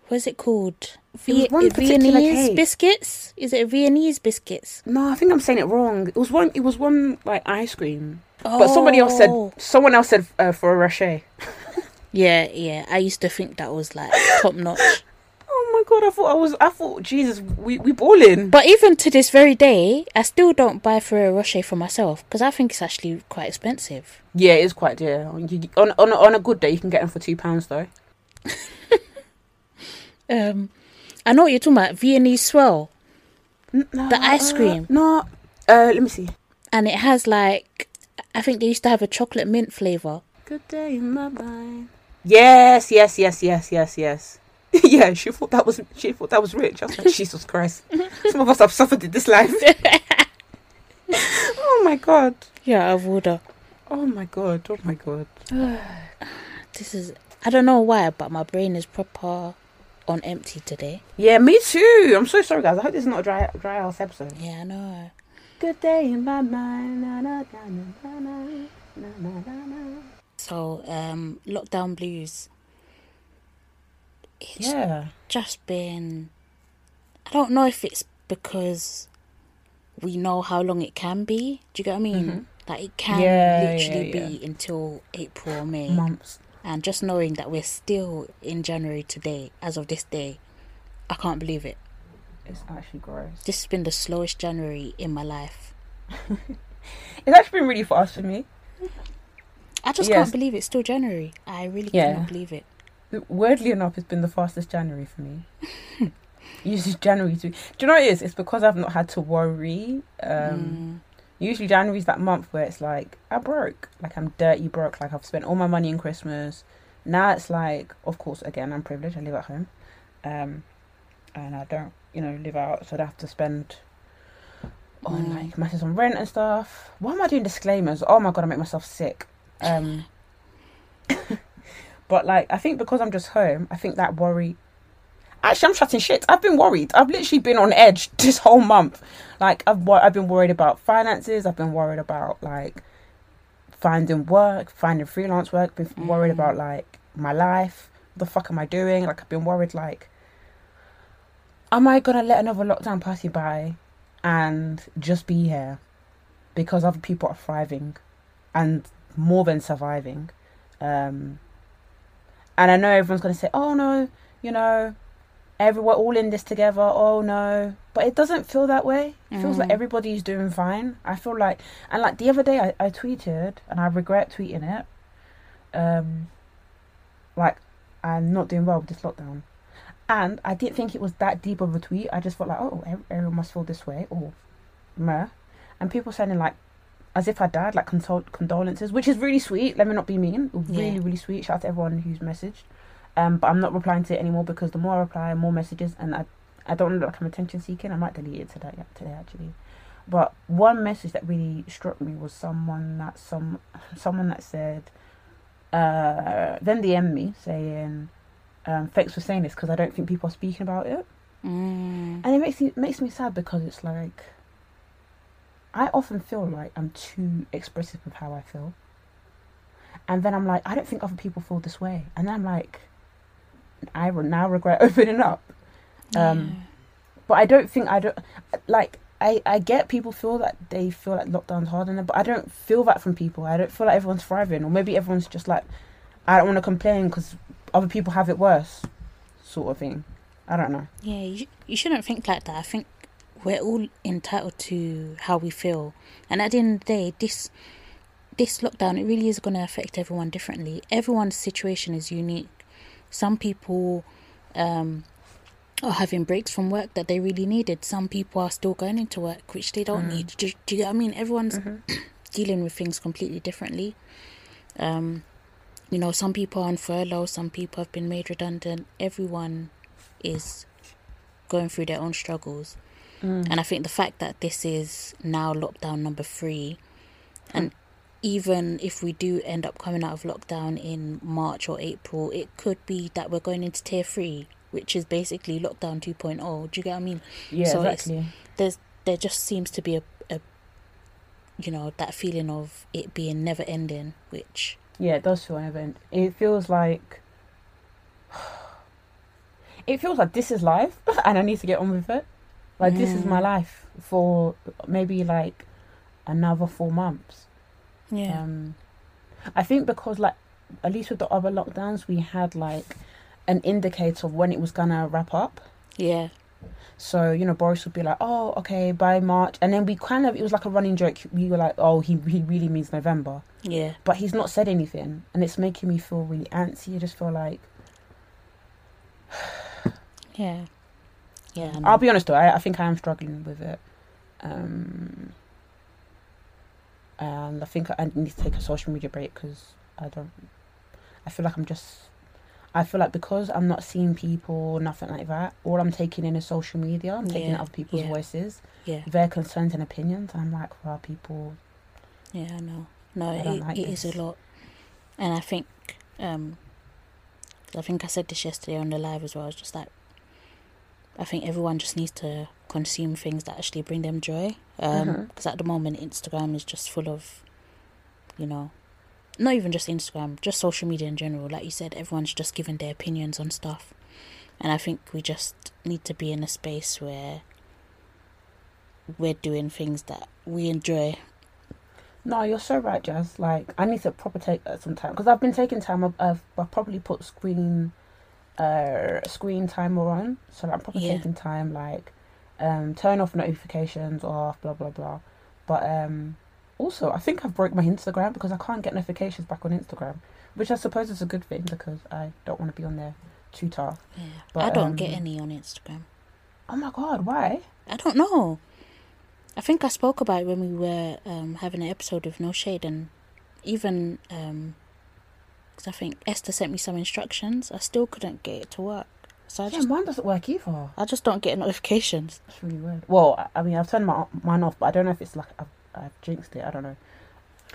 what is it called? Viennese biscuits? Is it Viennese biscuits? No, I think I'm saying it wrong. It was one ice cream. Oh. But someone else said for a Rocher. Yeah. I used to think that was top notch. Oh my God, I thought Jesus, we balling. But even to this very day, I still don't buy Ferrero Rocher for myself because I think it's actually quite expensive. Yeah, it is quite dear. On a good day, you can get them for £2 though. I know what you're talking about. Viennese swirl, the ice cream. No, let me see. And it has I think they used to have a chocolate mint flavour. Good day in my mind. Yes. Yeah, she thought that was rich. I was like, Jesus Christ. Some of us have suffered in this life. Oh my God. Yeah, I would have. Oh my God. This is, I don't know why, but my brain is proper on empty today. Yeah, me too. I'm so sorry, guys. I hope this is not a dry house episode. Yeah, I know. Good day in my mind. Na, na, na, na, na, na, na, na. So, lockdown blues. It's just been, I don't know if it's because we know how long it can be. Do you get what I mean? Mm-hmm. It can literally be until April or May. Months. And just knowing that we're still in January today, as of this day, I can't believe it. It's actually gross. This has been the slowest January in my life. It's actually been really fast for me. I just can't believe it's still January. I really cannot believe it. Weirdly enough, it's been the fastest January for me. Usually January too. Do you know what it is? It's because I've not had to worry. Usually January is that month where it's I broke. I'm dirty broke. I've spent all my money in Christmas. Now it's of course, again, I'm privileged. I live at home. And I don't you know, live out, so I'd have to spend on like masses on rent and stuff. Why am I doing disclaimers? Oh my god, I make myself sick. But like, I think because I'm just home, I think that worry. Actually, I'm shutting shit. I've been worried. I've literally been on edge this whole month. Like, I've been worried about finances. I've been worried about like finding work, finding freelance work. Been worried about like my life. What the fuck am I doing? Like, I've been worried. Like, am I gonna let another lockdown pass you by and just be here because other people are thriving and more than surviving? And I know everyone's gonna say, "Oh no, you know." We're all in this together, oh no. But it doesn't feel that way. It feels like everybody's doing fine. I feel like... And, like, the other day I tweeted, and I regret tweeting it, like, I'm not doing well with this lockdown. And I didn't think it was that deep of a tweet. I just felt like, oh, everyone must feel this way, or meh. And people sending, like, as if I died, like, condolences, which is really sweet. Let me not be mean. Really, really sweet. Shout out to everyone who's messaged. But I'm not replying to it anymore because the more I reply, more messages, and I don't look like I'm attention seeking. I might delete it today actually. But one message that really struck me was someone that said, then DM'd me saying, "Thanks for saying this because I don't think people are speaking about it," and it makes me sad because it's like I often feel like I'm too expressive of how I feel, and then I'm like, I don't think other people feel this way, and then I'm like. I now regret opening up, but I get people feel that they feel like lockdown's hard on them, but I don't feel that from people. I don't feel like everyone's thriving, or maybe everyone's just like, I don't want to complain because other people have it worse, sort of thing. I don't know. Yeah, you shouldn't think like that. I think we're all entitled to how we feel, and at the end of the day, this lockdown, it really is going to affect everyone differently. Everyone's situation is unique. Some people are having breaks from work that they really needed. Some people are still going into work, which they don't need. Do you know what I mean? Everyone's dealing with things completely differently. You know, some people are on furlough. Some people have been made redundant. Everyone is going through their own struggles. And I think the fact that this is now lockdown number 3, and even if we do end up coming out of lockdown in March or April, it could be that we're going into tier 3, which is basically lockdown 2.0. Do you get what I mean? Yeah, so exactly. There just seems to be a you know, that feeling of it being never ending, which... Yeah, it does feel never ending. It feels like this is life and I need to get on with it. Like, this is my life for maybe like another 4 months. Yeah, I think because like at least with the other lockdowns we had like an indicator of when it was gonna wrap up. Yeah. So you know Boris would be like, oh okay, by March, and then we kind of, it was like a running joke. We were like, oh he really means November. Yeah. But he's not said anything, and it's making me feel really antsy. I just feel like. Yeah. Yeah. I'll be honest though. I think I am struggling with it. And I think I need to take a social media break because I feel like because I'm not seeing people, nothing like that, all I'm taking in is social media. I'm taking in other people's voices, their concerns and opinions. And I'm like, wow, people... Yeah, I know. No, it is a lot. And I think, I said this yesterday on the live as well. It's just like, I think everyone just needs to consume things that actually bring them joy. Because at the moment, Instagram is just full of, you know, not even just Instagram, just social media in general. Like you said, everyone's just giving their opinions on stuff. And I think we just need to be in a space where we're doing things that we enjoy. No, you're so right, Jas. Like, I need to proper take some time. Because I've been taking time. I've probably put screen timer on. So like, I'm probably taking time, like... turn off notifications off, blah blah blah, but also I think I've broke my Instagram because I can't get notifications back on Instagram, which I suppose is a good thing because I don't want to be on there too tough. Yeah. But I don't get any on Instagram. Oh my god, why? I don't know. I think I spoke about it when we were having an episode of No Shade, and even because I think Esther sent me some instructions, I still couldn't get it to work. So I just, mine doesn't work either. I just don't get notifications. That's really weird. Well, I mean, I've turned mine off, but I don't know if it's like I've jinxed it. I don't know.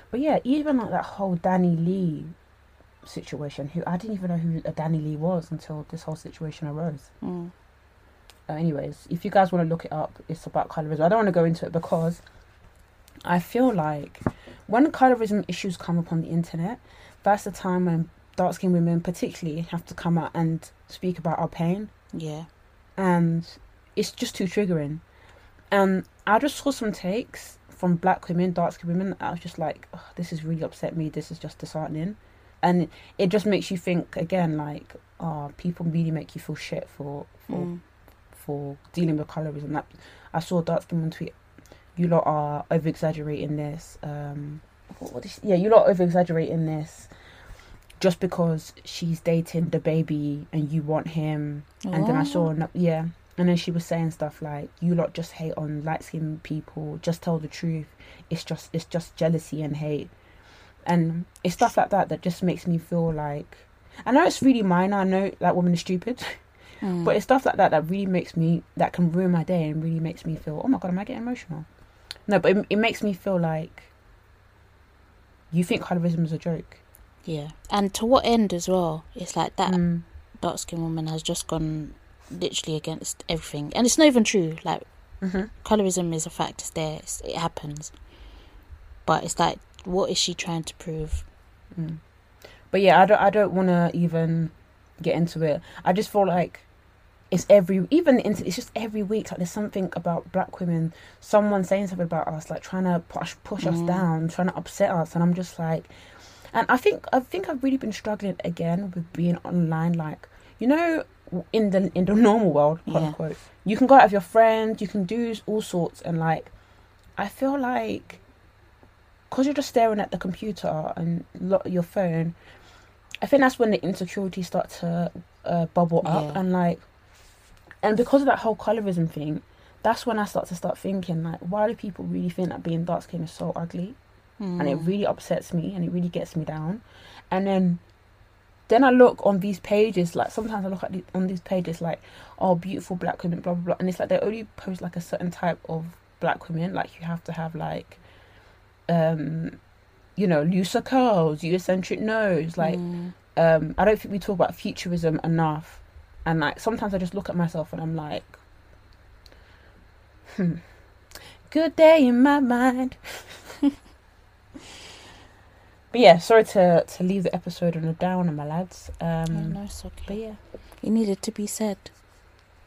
But yeah, even like that whole Danny Lee situation, who I didn't even know who Danny Lee was until this whole situation arose. Mm. Anyways, if you guys want to look it up, it's about colorism. I don't want to go into it because I feel like when colorism issues come up on the internet, that's the time when dark-skinned women particularly have to come out and speak about our pain. Yeah. And it's just too triggering. And I just saw some takes from black women, dark-skinned women. I was just like, oh, this has really upset me. This is just disheartening. And it just makes you think, again, like, oh, people really make you feel shit for dealing with colorism. That, I saw a dark-skinned woman tweet, you lot are over-exaggerating this. You lot are over-exaggerating this. Just because she's dating the baby and you want him. Oh. And then I saw, and then she was saying stuff like, you lot just hate on light-skinned people, just tell the truth, it's just jealousy and hate. And it's stuff like that just makes me feel like, I know it's really minor, I know that woman is stupid, but it's stuff like that really makes me, that can ruin my day and really makes me feel, oh my God, am I getting emotional? No, but it makes me feel like, you think colorism is a joke. Yeah, and to what end as well? It's like that dark-skinned woman has just gone literally against everything. And it's not even true. Like, colorism is a fact. It's there. It happens. But it's like, what is she trying to prove? Mm. But yeah, I don't want to even get into it. I just feel like it's just every week, like there's something about black women, someone saying something about us, like trying to push us down, trying to upset us. And I'm just like... And I think I've really been struggling again with being online. Like, you know, in the normal world, quote unquote, you can go out with your friends, you can do all sorts, and like, I feel like, because you're just staring at the computer and your phone, I think that's when the insecurities start to bubble up, and because of that whole colorism thing, that's when I start thinking like, why do people really think that being dark skinned is so ugly? And it really upsets me and it really gets me down. And then I look on these pages, like sometimes I look on these pages like, oh, beautiful black women, blah, blah, blah. And it's like they only post like a certain type of black women. Like you have to have like, looser curls, eccentric nose. Like, I don't think we talk about futurism enough. And like, sometimes I just look at myself and I'm like, good day in my mind. But yeah, sorry to leave the episode on a downer, my lads. No, it's okay. But yeah, it needed to be said.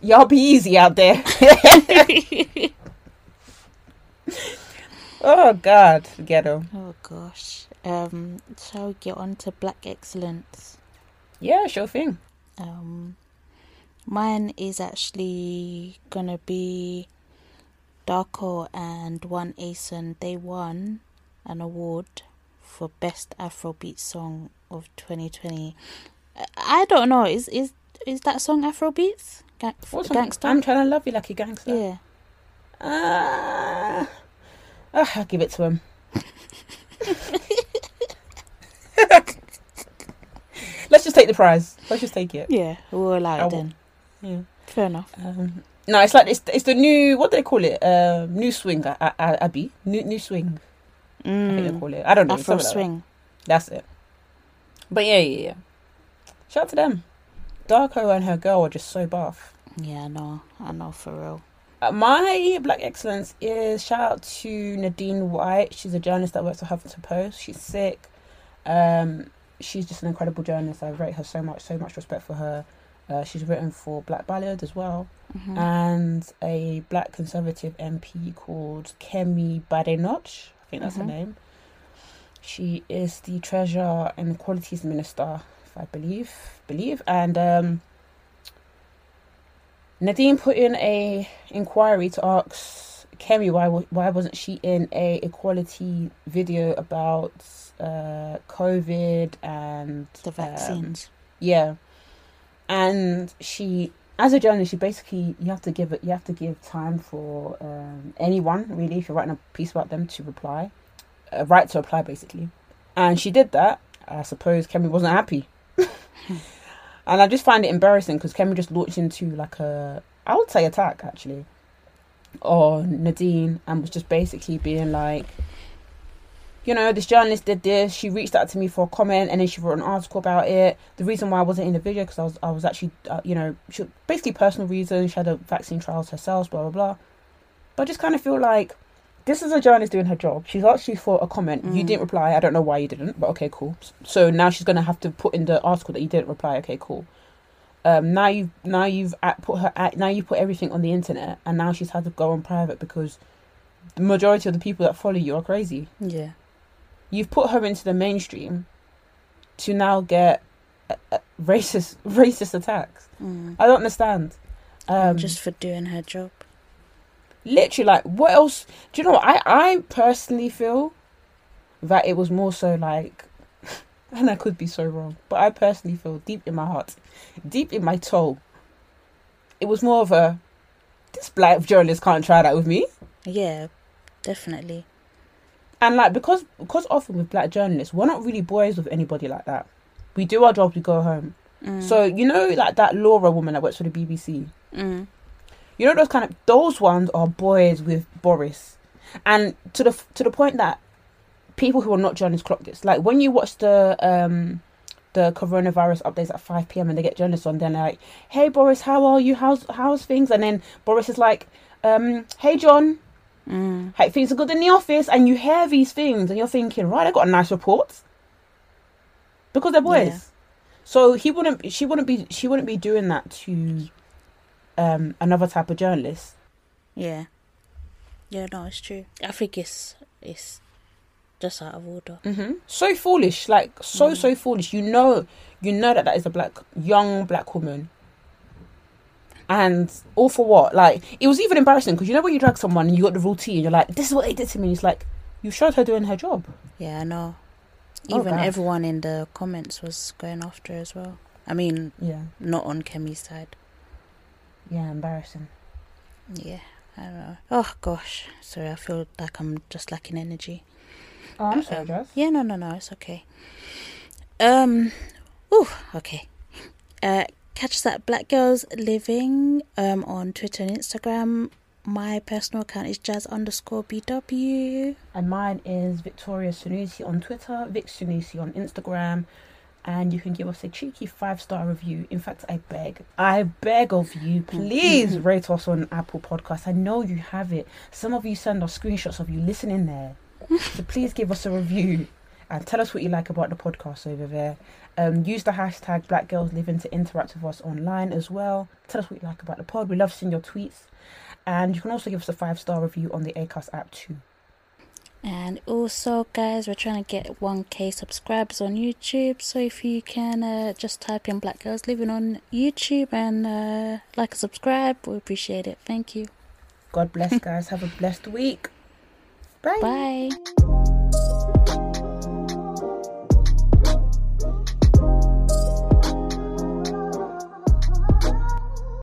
Y'all be easy out there. Oh God, ghetto. Oh gosh. Shall we get on to Black Excellence? Yeah, sure thing. Mine is actually gonna be Darko and One Aeson. They won an award for best Afrobeat song of 2020. I don't know. Is that song Afrobeats? Gangsta. I'm trying to love you like a gangster. Yeah. I'll give it to him. Let's just take the prize. Let's just take it. Yeah, we'll allow it then. Yeah. Fair enough. No, it's like it's the new, what do they call it? New swing. Abby. New swing. I think they call it. I don't know. Afro swing. Like that. That's it. But yeah. Shout out to them. Darko and her girl are just so buff. Yeah, I know for real. My Black Excellence is shout out to Nadine White. She's a journalist that works for Huffington Post. She's sick. She's just an incredible journalist. I rate her so much respect for her. She's written for Black Ballad as well. Mm-hmm. And a black conservative MP called Kemi Badenoch. I think that's her name. She is the Treasurer and Equalities Minister, if I believe. And Nadine put in a inquiry to ask Kemi why wasn't she in a equality video about COVID and the vaccines. And she, as a journalist, you basically you have to give time for anyone really, if you're writing a piece about them, to reply, right to reply basically. And she did that. I suppose Kemi wasn't happy. And I just find it embarrassing because Kemi just launched into like a, I would say attack actually, on Nadine, and was just basically being like, you know, this journalist did this, she reached out to me for a comment and then she wrote an article about it. The reason why I wasn't in the video because I was actually, you know, she, basically personal reasons, she had a vaccine trials herself, blah, blah, blah. But I just kind of feel like this is a journalist doing her job. She's asked you for a comment. You didn't reply. I don't know why you didn't, but okay, cool. So now she's going to have to put in the article that you didn't reply. Okay, cool. Now you've put everything on the internet, and now she's had to go on private because the majority of the people that follow you are crazy. Yeah. You've put her into the mainstream to now get racist attacks. I don't understand. Just for doing her job. Literally, like, what else? Do you know what? I personally feel that it was more so like, and I could be so wrong, but I personally feel deep in my heart, deep in my toe, it was more of a, this black journalist can't try that with me. Yeah, definitely. And like, because often with black journalists, we're not really boys with anybody like that. We do our job, we go home. So, you know, like that Laura woman that works for the BBC. You know, those ones are boys with Boris, and to the point that people who are not journalists clock this. Like when you watch the coronavirus updates at 5 PM and they get journalists on, then they're like, "Hey Boris, how are you? How's things?" And then Boris is like, "Hey John, hey, things are good in the office." And you hear these things, and you're thinking, "Right, I got a nice report," because they're boys. Yeah. So she wouldn't be doing that to another type of journalist. Yeah, no, it's true. I think it's just out of order. So foolish, like so foolish. You know that is a young black woman, and all for what? Like, it was even embarrassing because you know when you drag someone and you got the raw tea and you're like, "This is what they did to me." It's like you showed her doing her job. Yeah, I know. Even everyone in the comments was going after her as well. I mean, yeah, not on Kemi's side. Yeah, embarrassing. Yeah, I don't know. Oh, gosh. Sorry, I feel like I'm just lacking energy. Oh, I'm sorry, Jas. Yeah, no, it's okay. Okay. Catch that Black Girls Living on Twitter and Instagram. My personal account is Jas_BW. And mine is Victoria Sunusi on Twitter, Vic Sunusi on Instagram. And you can give us a cheeky 5-star review. In fact, I beg of you, please rate us on Apple Podcasts. I know you have it. Some of you send us screenshots of you listening there. So please give us a review and tell us what you like about the podcast over there. Use the hashtag #BlackGirlsLiving to interact with us online as well. Tell us what you like about the pod. We love seeing your tweets. And you can also give us a 5-star review on the Acast app too. And also, guys, we're trying to get 1,000 subscribers on YouTube. So if you can just type in Black Girls Living on YouTube and like and subscribe, we appreciate it. Thank you. God bless, guys. Have a blessed week. Bye. Bye.